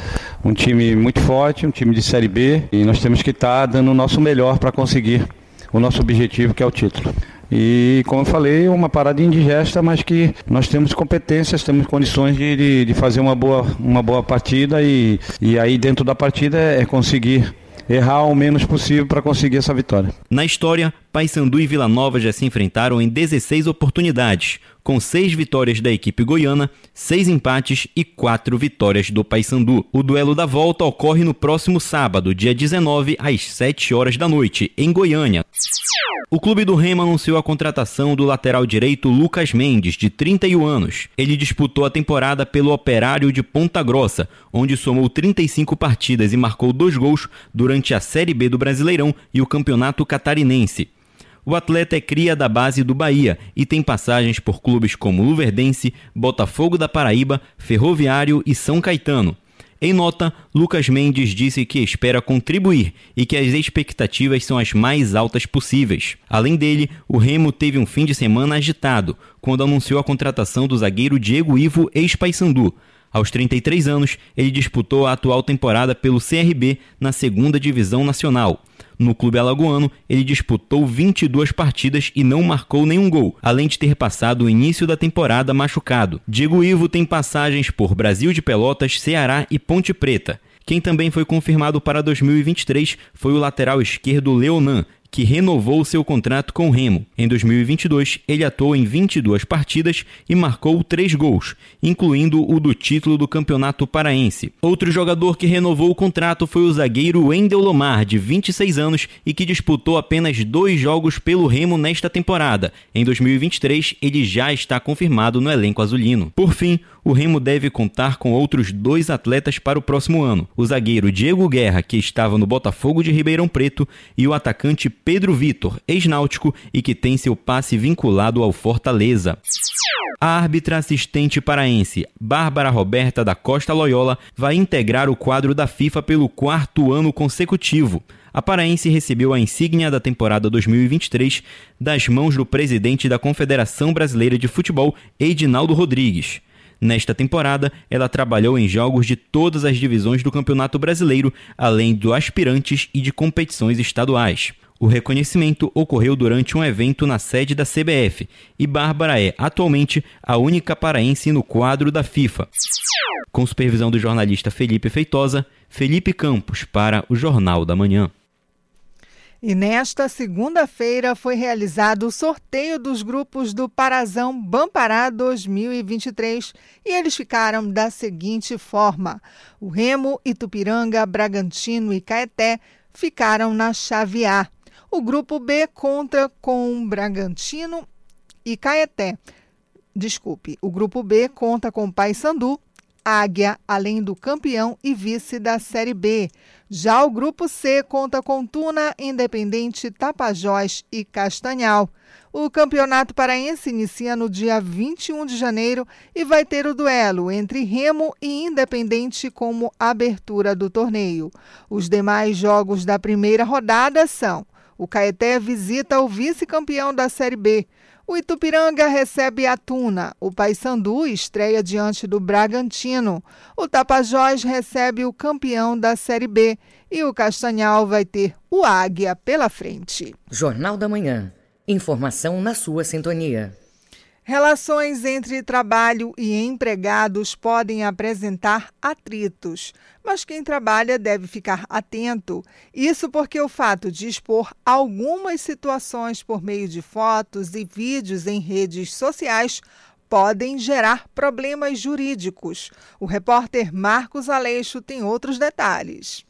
um time muito forte, um time de Série B, e nós temos que estar dando o nosso melhor para conseguir o nosso objetivo, que é o título. E, como eu falei, uma parada indigesta, mas que nós temos competências, temos condições de, de, de fazer uma boa, uma boa partida e, e aí dentro da partida é conseguir errar o menos possível para conseguir essa vitória. Na história, Paysandu e Vila Nova já se enfrentaram em dezesseis oportunidades, com seis vitórias da equipe goiana, seis empates e quatro vitórias do Paysandu. O duelo da volta ocorre no próximo sábado, dia dezenove, às sete horas da noite, em Goiânia. O clube do Remo anunciou a contratação do lateral direito Lucas Mendes, de trinta e um anos. Ele disputou a temporada pelo Operário de Ponta Grossa, onde somou trinta e cinco partidas e marcou dois gols durante a Série B do Brasileirão e o Campeonato Catarinense. O atleta é cria da base do Bahia e tem passagens por clubes como Luverdense, Botafogo da Paraíba, Ferroviário e São Caetano. Em nota, Lucas Mendes disse que espera contribuir e que as expectativas são as mais altas possíveis. Além dele, o Remo teve um fim de semana agitado, quando anunciou a contratação do zagueiro Diego Ivo, ex-Paysandu. Aos trinta e três anos, ele disputou a atual temporada pelo C R B na segunda divisão nacional. No clube alagoano, ele disputou vinte e duas partidas e não marcou nenhum gol, além de ter passado o início da temporada machucado. Diego Ivo tem passagens por Brasil de Pelotas, Ceará e Ponte Preta. Quem também foi confirmado para dois mil e vinte e três foi o lateral esquerdo Leonan, que renovou seu contrato com o Remo. Em dois mil e vinte e dois, ele atuou em vinte e duas partidas e marcou três gols, incluindo o do título do Campeonato Paraense. Outro jogador que renovou o contrato foi o zagueiro Wendel Lomar, de vinte e seis anos, e que disputou apenas dois jogos pelo Remo nesta temporada. Em dois mil e vinte e três, ele já está confirmado no elenco azulino. Por fim, o Remo deve contar com outros dois atletas para o próximo ano: o zagueiro Diego Guerra, que estava no Botafogo de Ribeirão Preto, e o atacante Pedro Vitor, ex-náutico e que tem seu passe vinculado ao Fortaleza. A árbitra assistente paraense Bárbara Roberta da Costa Loyola vai integrar o quadro da FIFA pelo quarto ano consecutivo. A paraense recebeu a insígnia da temporada dois mil e vinte e três das mãos do presidente da Confederação Brasileira de Futebol, Edinaldo Rodrigues. Nesta temporada, ela trabalhou em jogos de todas as divisões do Campeonato Brasileiro, além do aspirantes e de competições estaduais. O reconhecimento ocorreu durante um evento na sede da C B F e Bárbara é, atualmente, a única paraense no quadro da FIFA. Com supervisão do jornalista Felipe Feitosa, Felipe Campos para o Jornal da Manhã. E nesta segunda-feira foi realizado o sorteio dos grupos do Parazão Bampará dois mil e vinte e três e eles ficaram da seguinte forma: o Remo, Itupiranga, Bragantino e Caeté ficaram na chave A. O grupo B conta com Bragantino e Caeté. Desculpe, o grupo B conta com Paysandu, Águia, além do campeão e vice da Série B. Já o grupo C conta com Tuna, Independente, Tapajós e Castanhal. O Campeonato Paraense inicia no dia vinte e um de janeiro e vai ter o duelo entre Remo e Independente como abertura do torneio. Os demais jogos da primeira rodada são: o Caeté visita o vice-campeão da Série B, o Itupiranga recebe a Tuna, o Paysandu estreia diante do Bragantino, o Tapajós recebe o campeão da Série B e o Castanhal vai ter o Águia pela frente. Jornal da Manhã. Informação na sua sintonia. Relações entre trabalho e empregados podem apresentar atritos, mas quem trabalha deve ficar atento. Isso porque o fato de expor algumas situações por meio de fotos e vídeos em redes sociais podem gerar problemas jurídicos. O repórter Marcos Aleixo tem outros detalhes.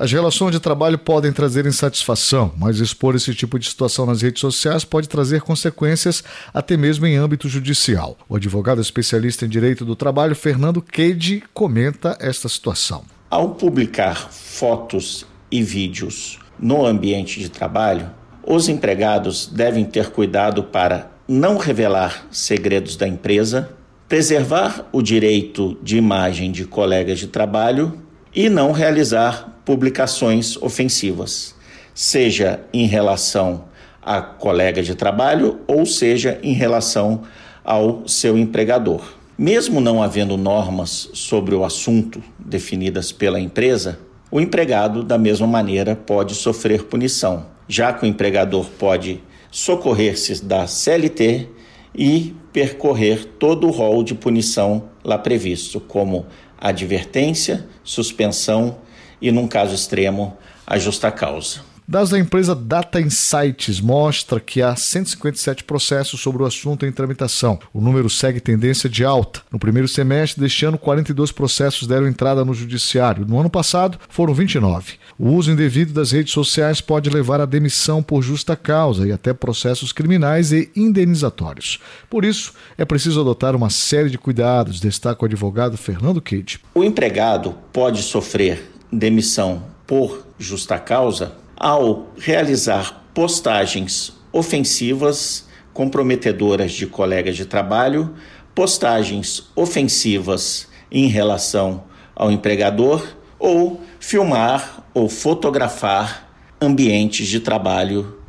As relações de trabalho podem trazer insatisfação, mas expor esse tipo de situação nas redes sociais pode trazer consequências até mesmo em âmbito judicial. O advogado especialista em direito do trabalho, Fernando Kede, comenta esta situação. Ao publicar fotos e vídeos no ambiente de trabalho, os empregados devem ter cuidado para não revelar segredos da empresa, preservar o direito de imagem de colegas de trabalho e não realizar publicações ofensivas, seja em relação a colega de trabalho ou seja em relação ao seu empregador. Mesmo não havendo normas sobre o assunto definidas pela empresa, o empregado, da mesma maneira, pode sofrer punição, já que o empregador pode socorrer-se da C L T e percorrer todo o rol de punição lá previsto, como advertência, suspensão e, num caso extremo, a justa causa. Dados da empresa Data Insights mostra que há cento e cinquenta e sete processos sobre o assunto em tramitação. O número segue tendência de alta. No primeiro semestre deste ano, quarenta e dois processos deram entrada no judiciário. No ano passado, foram vinte e nove. O uso indevido das redes sociais pode levar à demissão por justa causa e até processos criminais e indenizatórios. Por isso, é preciso adotar uma série de cuidados, destaca o advogado Fernando Kede. O empregado pode sofrer demissão por justa causa ao realizar postagens ofensivas comprometedoras de colegas de trabalho, postagens ofensivas em relação ao empregador ou filmar ou fotografar ambientes de trabalho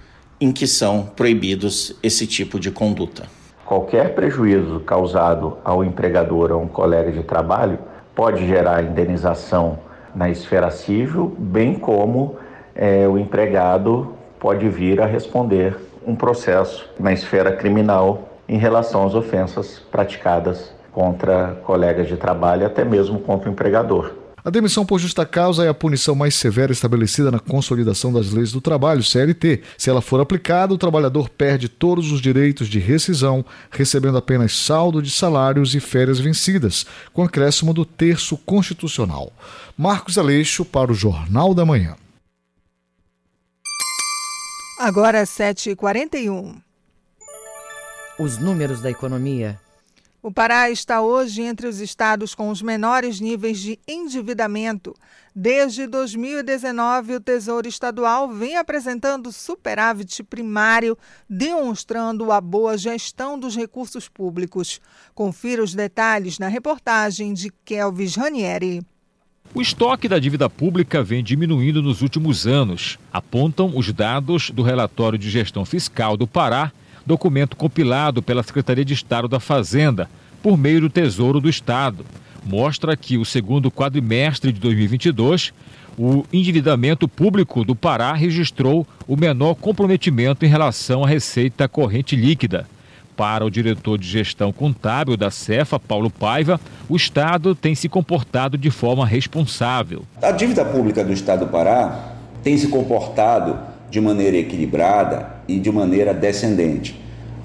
em que são proibidos esse tipo de conduta. Qualquer prejuízo causado ao empregador ou a um colega de trabalho pode gerar indenização na esfera civil, bem como é, o empregado pode vir a responder um processo na esfera criminal em relação às ofensas praticadas contra colegas de trabalho, até mesmo contra o empregador. A demissão por justa causa é a punição mais severa estabelecida na Consolidação das Leis do Trabalho, C L T. Se ela for aplicada, o trabalhador perde todos os direitos de rescisão, recebendo apenas saldo de salários e férias vencidas, com acréscimo do terço constitucional. Marcos Aleixo para o Jornal da Manhã. Agora sete e quarenta e um. Os números da economia. O Pará está hoje entre os estados com os menores níveis de endividamento. Desde dois mil e dezenove, o Tesouro Estadual vem apresentando superávit primário, demonstrando a boa gestão dos recursos públicos. Confira os detalhes na reportagem de Kelvin Ranieri. O estoque da dívida pública vem diminuindo nos últimos anos, apontam os dados do relatório de gestão fiscal do Pará, documento compilado pela Secretaria de Estado da Fazenda, por meio do Tesouro do Estado. Mostra que o segundo quadrimestre de dois mil e vinte e dois, o endividamento público do Pará registrou o menor comprometimento em relação à receita corrente líquida. Para o diretor de gestão contábil da Cefa, Paulo Paiva, o Estado tem se comportado de forma responsável. A dívida pública do Estado do Pará tem se comportado de maneira equilibrada e de maneira descendente.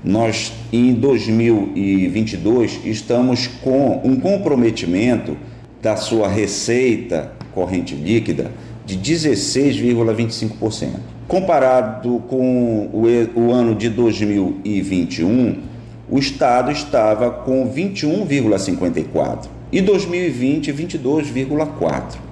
Nós, em dois mil e vinte e dois, estamos com um comprometimento da sua receita corrente líquida de dezesseis vírgula vinte e cinco por cento. Comparado com o ano de dois mil e vinte e um, o Estado estava com vinte e um vírgula cinquenta e quatro por cento e dois mil e vinte, vinte e dois vírgula quatro por cento.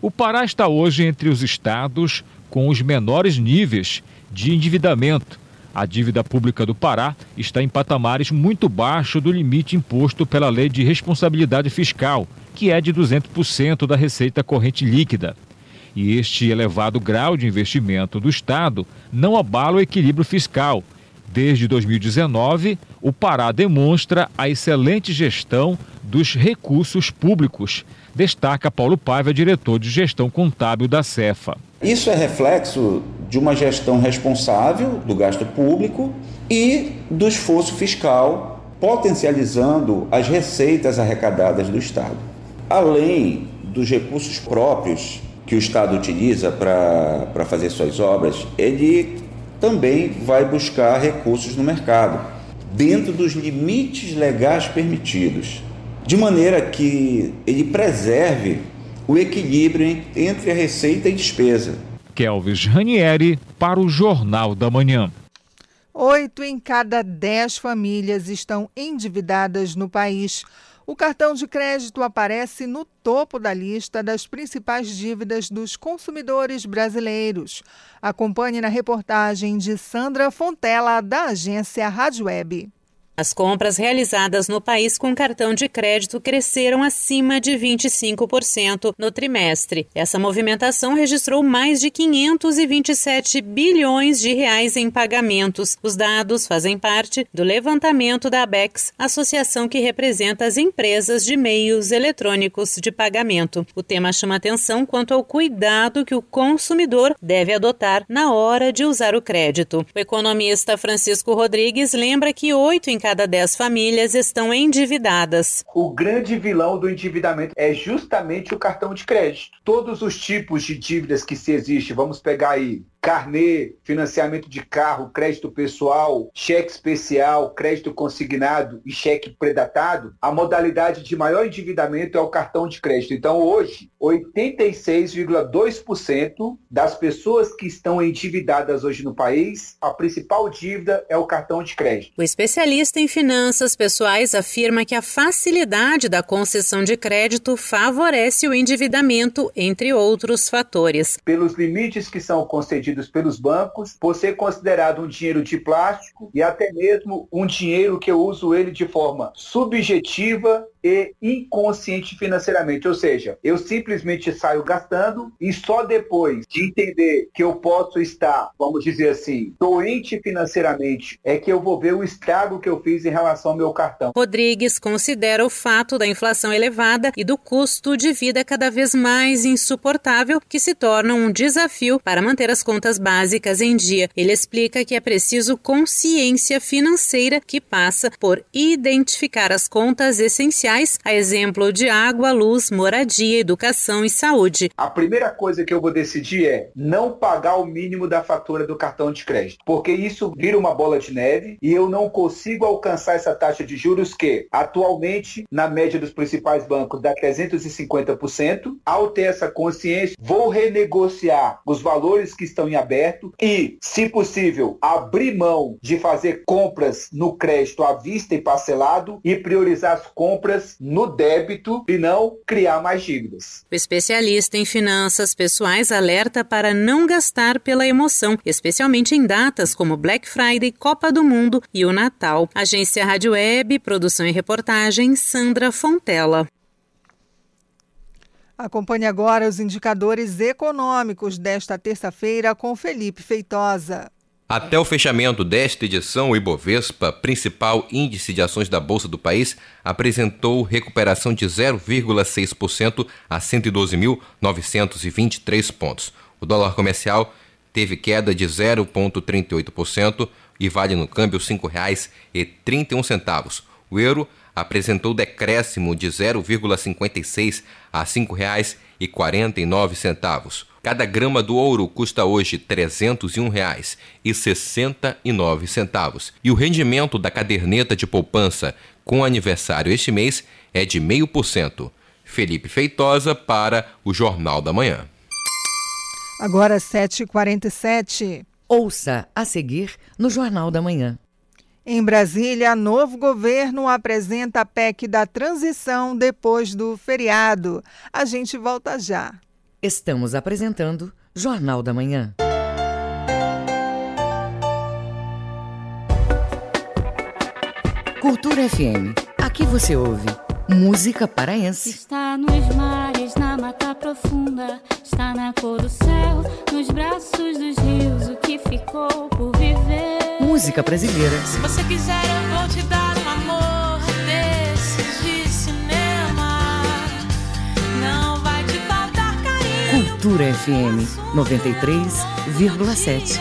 O Pará está hoje entre os estados com os menores níveis de endividamento. A dívida pública do Pará está em patamares muito baixo do limite imposto pela Lei de Responsabilidade Fiscal, que é de duzentos por cento da receita corrente líquida. E este elevado grau de investimento do Estado não abala o equilíbrio fiscal. Desde dois mil e dezenove, o Pará demonstra a excelente gestão dos recursos públicos, destaca Paulo Paiva, diretor de gestão contábil da Cefa. Isso é reflexo de uma gestão responsável do gasto público e do esforço fiscal, potencializando as receitas arrecadadas do Estado. Além dos recursos próprios que o Estado utiliza para para fazer suas obras, ele também vai buscar recursos no mercado, dentro dos limites legais permitidos, de maneira que ele preserve o equilíbrio entre a receita e despesa. Kelvin Ranieri para o Jornal da Manhã. Oito em cada dez famílias estão endividadas no país. O cartão de crédito aparece no topo da lista das principais dívidas dos consumidores brasileiros. Acompanhe na reportagem de Sandra Fontela, da agência Rádio Web. As compras realizadas no país com cartão de crédito cresceram acima de vinte e cinco por cento no trimestre. Essa movimentação registrou mais de quinhentos e vinte e sete bilhões de reais em pagamentos. Os dados fazem parte do levantamento da ABECS, associação que representa as empresas de meios eletrônicos de pagamento. O tema chama atenção quanto ao cuidado que o consumidor deve adotar na hora de usar o crédito. O economista Francisco Rodrigues lembra que oito em cada dez famílias estão endividadas. O grande vilão do endividamento é justamente o cartão de crédito. Todos os tipos de dívidas que se existe, vamos pegar aí, carnê, financiamento de carro, crédito pessoal, cheque especial, crédito consignado e cheque predatado, a modalidade de maior endividamento é o cartão de crédito. Então, hoje, oitenta e seis vírgula dois por cento das pessoas que estão endividadas hoje no país, a principal dívida é o cartão de crédito. O especialista em finanças pessoais afirma que a facilidade da concessão de crédito favorece o endividamento, entre outros fatores. Pelos limites que são concedidos pelos bancos, por ser considerado um dinheiro de plástico e até mesmo um dinheiro que eu uso ele de forma subjetiva e inconsciente financeiramente, ou seja, eu simplesmente saio gastando e só depois de entender que eu posso estar, vamos dizer assim, doente financeiramente, é que eu vou ver o estrago que eu fiz em relação ao meu cartão. Rodrigues considera o fato da inflação elevada e do custo de vida cada vez mais insuportável, que se torna um desafio para manter as contas básicas em dia. Ele explica que é preciso consciência financeira, que passa por identificar as contas essenciais, a exemplo de água, luz, moradia, educação e saúde. A primeira coisa que eu vou decidir é não pagar o mínimo da fatura do cartão de crédito, porque isso vira uma bola de neve e eu não consigo alcançar essa taxa de juros que, atualmente, na média dos principais bancos, dá trezentos e cinquenta por cento. Ao ter essa consciência, vou renegociar os valores que estão em aberto e, se possível, abrir mão de fazer compras no crédito à vista e parcelado e priorizar as compras no débito e não criar mais dívidas. O especialista em finanças pessoais alerta para não gastar pela emoção, especialmente em datas como Black Friday, Copa do Mundo e o Natal. Agência Rádio Web, produção e reportagem, Sandra Fontela. Acompanhe agora os indicadores econômicos desta terça-feira com Felipe Feitosa. Até o fechamento desta edição, o Ibovespa, principal índice de ações da Bolsa do país, apresentou recuperação de zero vírgula seis por cento a cento e doze mil, novecentos e vinte e três pontos. O dólar comercial teve queda de zero vírgula trinta e oito por cento e vale no câmbio cinco reais e trinta e um centavos. O euro apresentou decréscimo de zero vírgula cinquenta e seis por cento a cinco reais e quarenta e nove centavos. Cada grama do ouro custa hoje trezentos e um reais e sessenta e nove centavos. E o rendimento da caderneta de poupança com aniversário este mês é de zero vírgula cinco por cento. Felipe Feitosa para o Jornal da Manhã. Agora sete e quarenta e sete. Ouça a seguir no Jornal da Manhã. Em Brasília, novo governo apresenta a P E C da transição depois do feriado. A gente volta já. Estamos apresentando Jornal da Manhã. Cultura F M. Aqui você ouve música paraense. Está nos mares, na mata profunda, está na cor do céu, nos braços dos rios, o que ficou por viver. Música brasileira. Se você quiser, eu vou te dar um amor desses de cinema. Não vai te faltar carinho. Cultura F M noventa e três vírgula sete.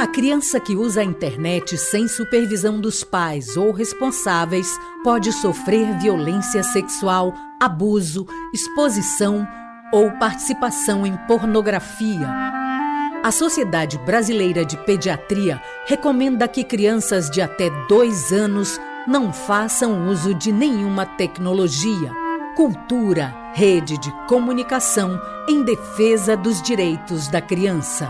A criança que usa a internet sem supervisão dos pais ou responsáveis pode sofrer violência sexual, abuso, exposição ou participação em pornografia. A Sociedade Brasileira de Pediatria recomenda que crianças de até dois anos não façam uso de nenhuma tecnologia. Cultura, rede de comunicação em defesa dos direitos da criança.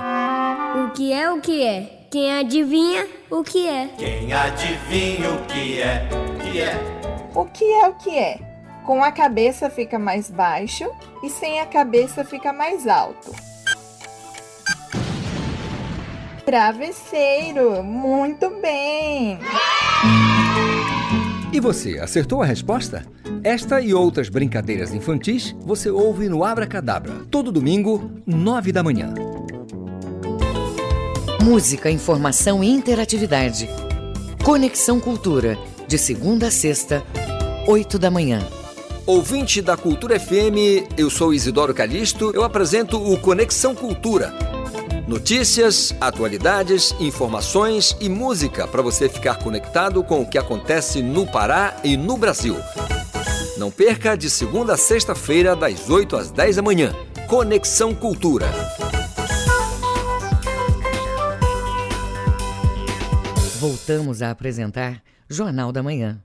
O que é o que é? Quem adivinha o que é? Quem adivinha o que é? O que é? O que é o que é? Com a cabeça fica mais baixo e sem a cabeça fica mais alto. Travesseiro, muito bem! E você, acertou a resposta? Esta e outras brincadeiras infantis você ouve no Abra Cadabra, todo domingo, nove da manhã. Música, informação e interatividade. Conexão Cultura, de segunda a sexta, oito da manhã. Ouvinte da Cultura F M, eu sou Isidoro Calixto, eu apresento o Conexão Cultura. Notícias, atualidades, informações e música para você ficar conectado com o que acontece no Pará e no Brasil. Não perca de segunda a sexta-feira, das oito às dez da manhã. Conexão Cultura. Voltamos a apresentar Jornal da Manhã.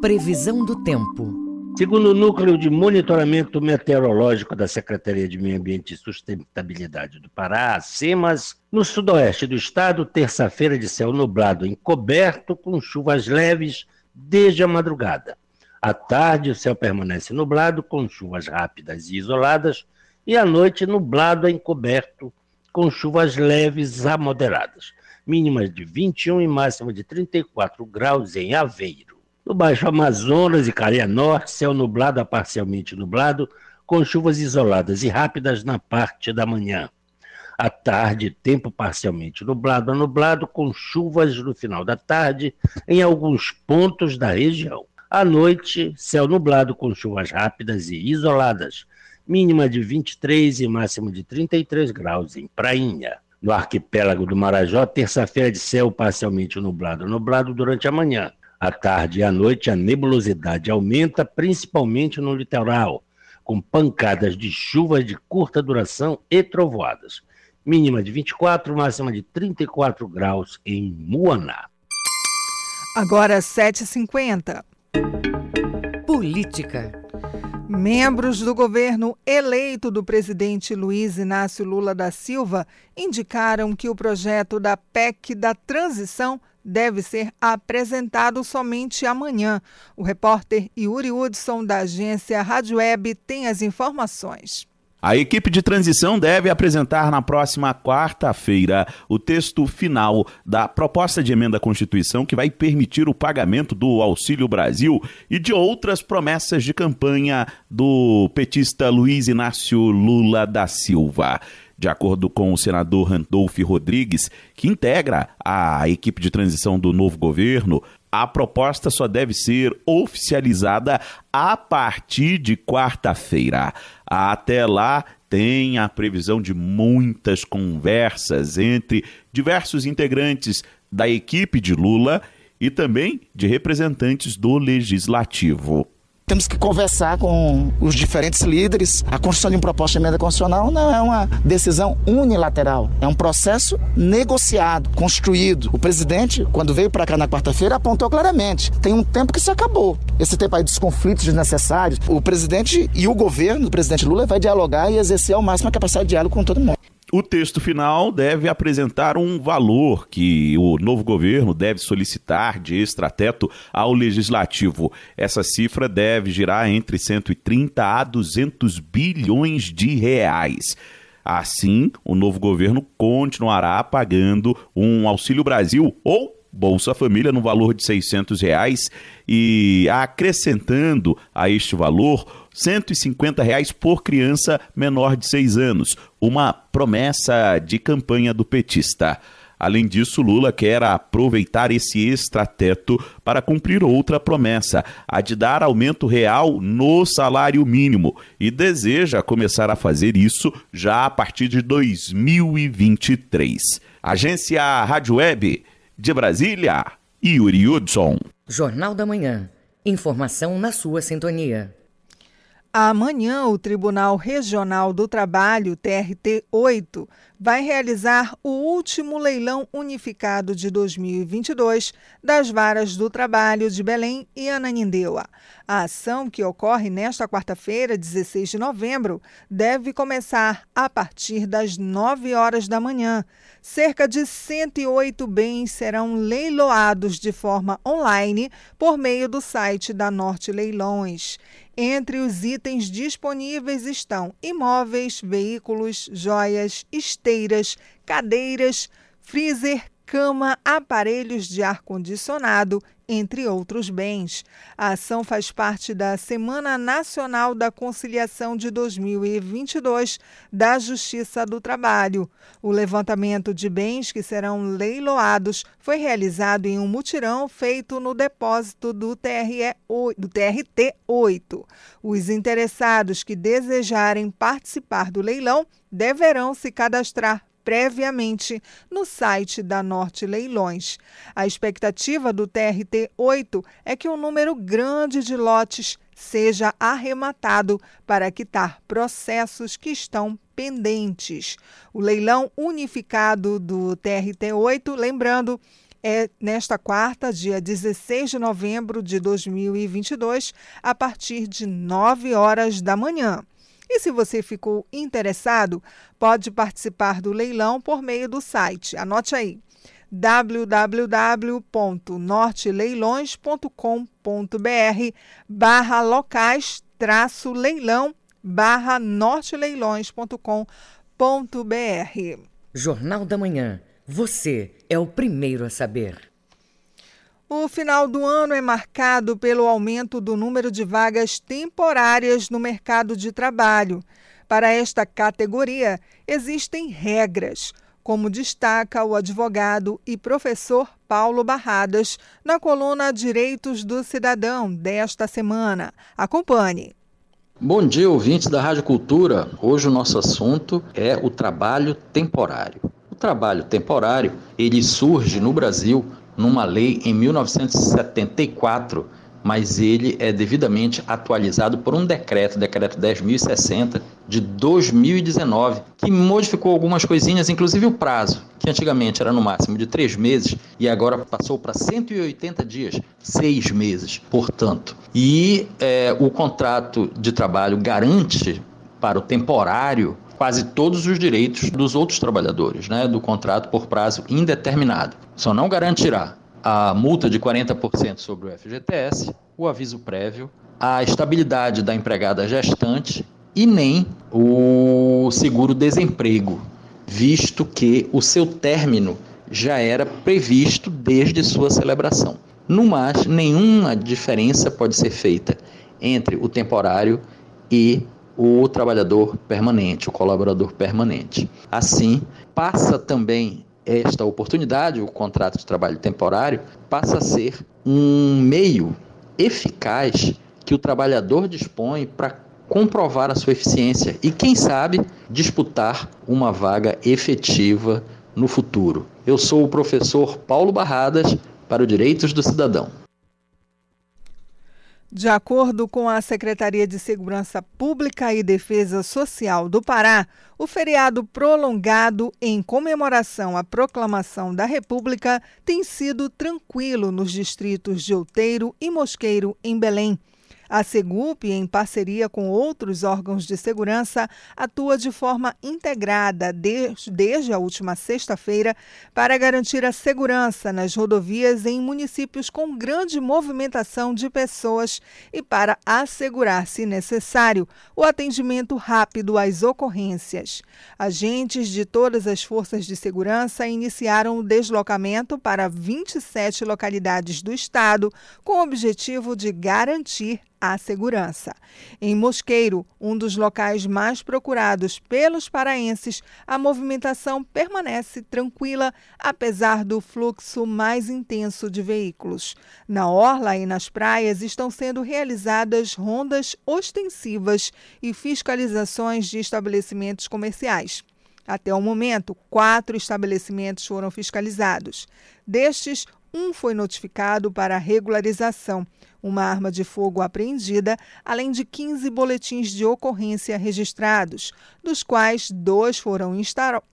Previsão do tempo. Segundo o Núcleo de Monitoramento Meteorológico da Secretaria de Meio Ambiente e Sustentabilidade do Pará, ACEMAS, no sudoeste do estado, terça-feira de céu nublado, encoberto com chuvas leves desde a madrugada. À tarde, o céu permanece nublado, com chuvas rápidas e isoladas, e à noite, nublado a encoberto, com chuvas leves a moderadas. mínima de vinte e um e máxima de trinta e quatro graus em Aveiro. No Baixo Amazonas e Careia Norte, céu nublado a parcialmente nublado, com chuvas isoladas e rápidas na parte da manhã. À tarde, tempo parcialmente nublado a nublado, com chuvas no final da tarde em alguns pontos da região. À noite, céu nublado com chuvas rápidas e isoladas, mínima de vinte e três e máxima de trinta e três graus em Prainha. No arquipélago do Marajó, terça-feira de céu parcialmente nublado a nublado durante a manhã. À tarde e à noite, a nebulosidade aumenta, principalmente no litoral, com pancadas de chuvas de curta duração e trovoadas. Mínima de vinte e quatro, máxima de trinta e quatro graus em Muaná. Agora sete e cinquenta. Política. Membros do governo eleito do presidente Luiz Inácio Lula da Silva indicaram que o projeto da P E C da transição deve ser apresentado somente amanhã. O repórter Yuri Hudson, da agência Rádio Web, tem as informações. A equipe de transição deve apresentar na próxima quarta-feira o texto final da proposta de emenda à Constituição que vai permitir o pagamento do Auxílio Brasil e de outras promessas de campanha do petista Luiz Inácio Lula da Silva. De acordo com o senador Randolph Rodrigues, que integra a equipe de transição do novo governo, a proposta só deve ser oficializada a partir de quarta-feira. Até lá, tem a previsão de muitas conversas entre diversos integrantes da equipe de Lula e também de representantes do Legislativo. Temos que conversar com os diferentes líderes. A construção de uma proposta de emenda constitucional não é uma decisão unilateral. É um processo negociado, construído. O presidente, quando veio para cá na quarta-feira, apontou claramente. Tem um tempo que se acabou. Esse tempo aí dos conflitos desnecessários. O presidente e o governo do presidente Lula vai dialogar e exercer ao máximo a capacidade de diálogo com todo mundo. O texto final deve apresentar um valor que o novo governo deve solicitar de extrateto ao Legislativo. Essa cifra deve girar entre cento e trinta a duzentos bilhões de reais. Assim, o novo governo continuará pagando um Auxílio Brasil ou Bolsa Família no valor de seiscentos reais e acrescentando a este valor cento e cinquenta reais por criança menor de seis anos, uma promessa de campanha do petista. Além disso, Lula quer aproveitar esse extrateto para cumprir outra promessa, a de dar aumento real no salário mínimo, e deseja começar a fazer isso já a partir de dois mil e vinte e três. Agência Rádio Web, de Brasília, Yuri Hudson. Jornal da Manhã. Informação na sua sintonia. Amanhã, o Tribunal Regional do Trabalho, T R T oito, vai realizar o último leilão unificado de dois mil e vinte e dois das varas do trabalho de Belém e Ananindeua. A ação, que ocorre nesta quarta-feira, dezesseis de novembro, deve começar a partir das nove horas da manhã. Cerca de cento e oito bens serão leiloados de forma online por meio do site da Norte Leilões. Entre os itens disponíveis estão imóveis, veículos, joias, esteiras, cadeiras, freezer, cama, aparelhos de ar-condicionado, entre outros bens. A ação faz parte da Semana Nacional da Conciliação de dois mil e vinte e dois da Justiça do Trabalho. O levantamento de bens que serão leiloados foi realizado em um mutirão feito no depósito do T R T oito. Os interessados que desejarem participar do leilão deverão se cadastrar previamente no site da Norte Leilões. A expectativa do T R T oito é que um número grande de lotes seja arrematado para quitar processos que estão pendentes. O leilão unificado do T R T oito, lembrando, é nesta quarta, dia dezesseis de novembro de dois mil e vinte e dois, a partir de nove horas da manhã. E se você ficou interessado, pode participar do leilão por meio do site. Anote aí, www.norteleilões.com.br barra locais traço leilão barra norteleilões.com.br. Jornal da Manhã. Você é o primeiro a saber. O final do ano é marcado pelo aumento do número de vagas temporárias no mercado de trabalho. Para esta categoria, existem regras, como destaca o advogado e professor Paulo Barradas, na coluna Direitos do Cidadão desta semana. Acompanhe. Bom dia, ouvintes da Rádio Cultura. Hoje o nosso assunto é o trabalho temporário. O trabalho temporário, ele surge no Brasil numa lei em mil novecentos e setenta e quatro, mas ele é devidamente atualizado por um decreto, decreto dez mil e sessenta, de dois mil e dezenove, que modificou algumas coisinhas, inclusive o prazo, que antigamente era no máximo de três meses, e agora passou para cento e oitenta dias, seis meses, portanto. E é, o contrato de trabalho garante para o temporário quase todos os direitos dos outros trabalhadores, né, do contrato por prazo indeterminado. Só não garantirá a multa de quarenta por cento sobre o F G T S, o aviso prévio, a estabilidade da empregada gestante e nem o seguro-desemprego, visto que o seu término já era previsto desde sua celebração. No mais, nenhuma diferença pode ser feita entre o temporário e o trabalhador permanente, o colaborador permanente. Assim, passa também esta oportunidade, o contrato de trabalho temporário, passa a ser um meio eficaz que o trabalhador dispõe para comprovar a sua eficiência e, quem sabe, disputar uma vaga efetiva no futuro. Eu sou o professor Paulo Barradas, para o Direitos do Cidadão. De acordo com a Secretaria de Segurança Pública e Defesa Social do Pará, o feriado prolongado em comemoração à proclamação da República tem sido tranquilo nos distritos de Outeiro e Mosqueiro, em Belém. A Segup, em parceria com outros órgãos de segurança, atua de forma integrada desde a última sexta-feira para garantir a segurança nas rodovias em municípios com grande movimentação de pessoas e para assegurar, se necessário, o atendimento rápido às ocorrências. Agentes de todas as forças de segurança iniciaram o deslocamento para vinte e sete localidades do estado com o objetivo de garantir a segurança. Em Mosqueiro, um dos locais mais procurados pelos paraenses, a movimentação permanece tranquila, apesar do fluxo mais intenso de veículos. Na orla e nas praias estão sendo realizadas rondas ostensivas e fiscalizações de estabelecimentos comerciais. Até o momento, quatro estabelecimentos foram fiscalizados. Destes, um foi notificado para regularização, uma arma de fogo apreendida, além de quinze boletins de ocorrência registrados, dos quais dois foram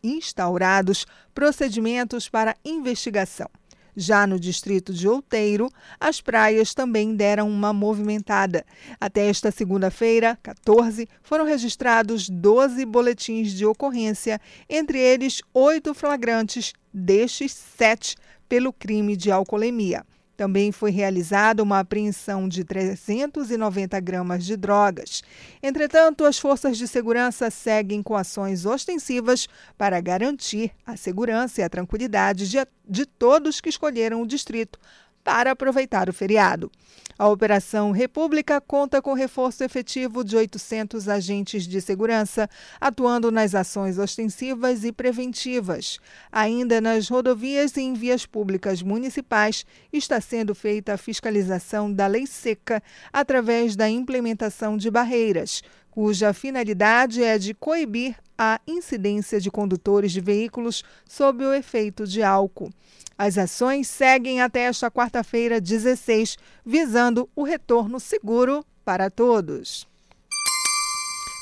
instaurados procedimentos para investigação. Já no distrito de Outeiro, as praias também deram uma movimentada. Até esta segunda-feira, quatorze, foram registrados doze boletins de ocorrência, entre eles oito flagrantes, destes sete pelo crime de alcoolemia. Também foi realizada uma apreensão de trezentos e noventa gramas de drogas. Entretanto, as forças de segurança seguem com ações ostensivas para garantir a segurança e a tranquilidade de, de todos que escolheram o distrito para aproveitar o feriado. A Operação República conta com reforço efetivo de oitocentos agentes de segurança, atuando nas ações ostensivas e preventivas. Ainda nas rodovias e em vias públicas municipais, está sendo feita a fiscalização da lei seca através da implementação de barreiras, cuja finalidade é de coibir a incidência de condutores de veículos sob o efeito de álcool. As ações seguem até esta quarta-feira, dezesseis, visando o retorno seguro para todos.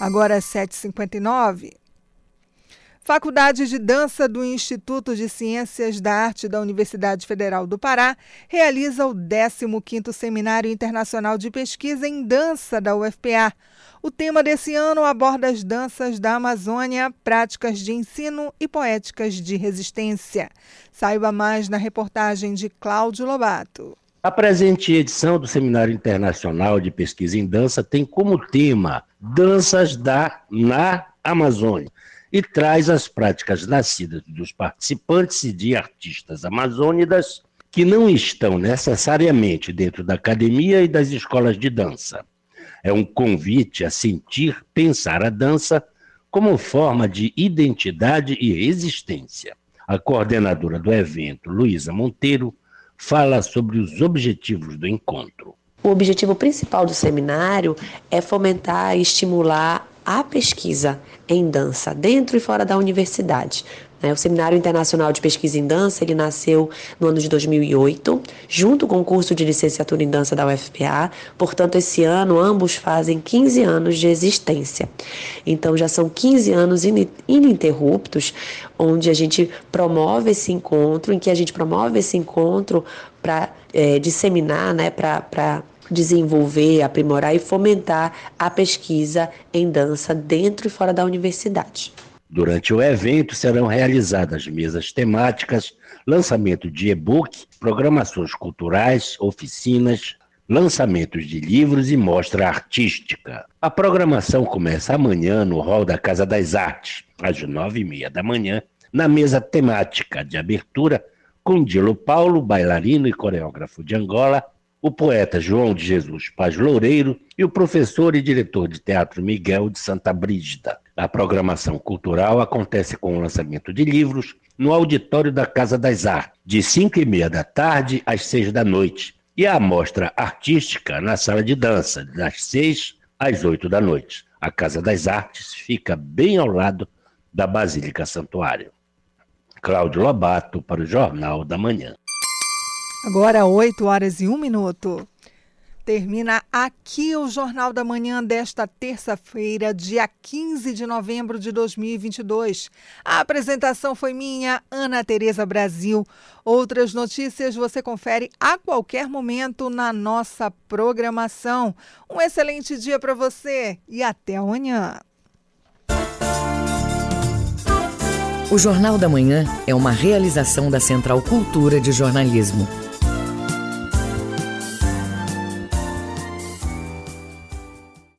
Agora é sete e cinquenta e nove. Faculdade de Dança do Instituto de Ciências da Arte da Universidade Federal do Pará realiza o décimo quinto Seminário Internacional de Pesquisa em Dança da U F P A. O tema desse ano aborda as danças da Amazônia, práticas de ensino e poéticas de resistência. Saiba mais na reportagem de Cláudio Lobato. A presente edição do Seminário Internacional de Pesquisa em Dança tem como tema Danças da na Amazônia. e traz as práticas nascidas dos participantes e de artistas amazônicas que não estão necessariamente dentro da academia e das escolas de dança. É um convite a sentir, pensar a dança como forma de identidade e existência. A coordenadora do evento, Luísa Monteiro, fala sobre os objetivos do encontro. O objetivo principal do seminário é fomentar e estimular a pesquisa em dança, dentro e fora da universidade. O Seminário Internacional de Pesquisa em Dança, ele nasceu no ano de dois mil e oito, junto com o curso de licenciatura em dança da U F P A. Portanto, esse ano, ambos fazem quinze anos de existência. Então, já são quinze anos ininterruptos, onde a gente promove esse encontro, em que a gente promove esse encontro para é, disseminar, né, para desenvolver, aprimorar e fomentar a pesquisa em dança dentro e fora da universidade. Durante o evento serão realizadas mesas temáticas, lançamento de e-book, programações culturais, oficinas, lançamentos de livros e mostra artística. A programação começa amanhã no Hall da Casa das Artes, às nove e meia da manhã, na mesa temática de abertura, com Dilo Paulo, bailarino e coreógrafo de Angola, o poeta João de Jesus Paz Loureiro e o professor e diretor de teatro Miguel de Santa Brígida. A programação cultural acontece com o lançamento de livros no auditório da Casa das Artes, de cinco e meia da tarde às seis da noite, e a amostra artística na sala de dança, das seis às oito da noite. A Casa das Artes fica bem ao lado da Basílica Santuário. Cláudio Lobato para o Jornal da Manhã. Agora, oito horas e um minuto. Termina aqui o Jornal da Manhã desta terça-feira, dia quinze de novembro de dois mil e vinte e dois. A apresentação foi minha, Ana Teresa Brasil. Outras notícias você confere a qualquer momento na nossa programação. Um excelente dia para você e até amanhã. O Jornal da Manhã é uma realização da Central Cultura de Jornalismo.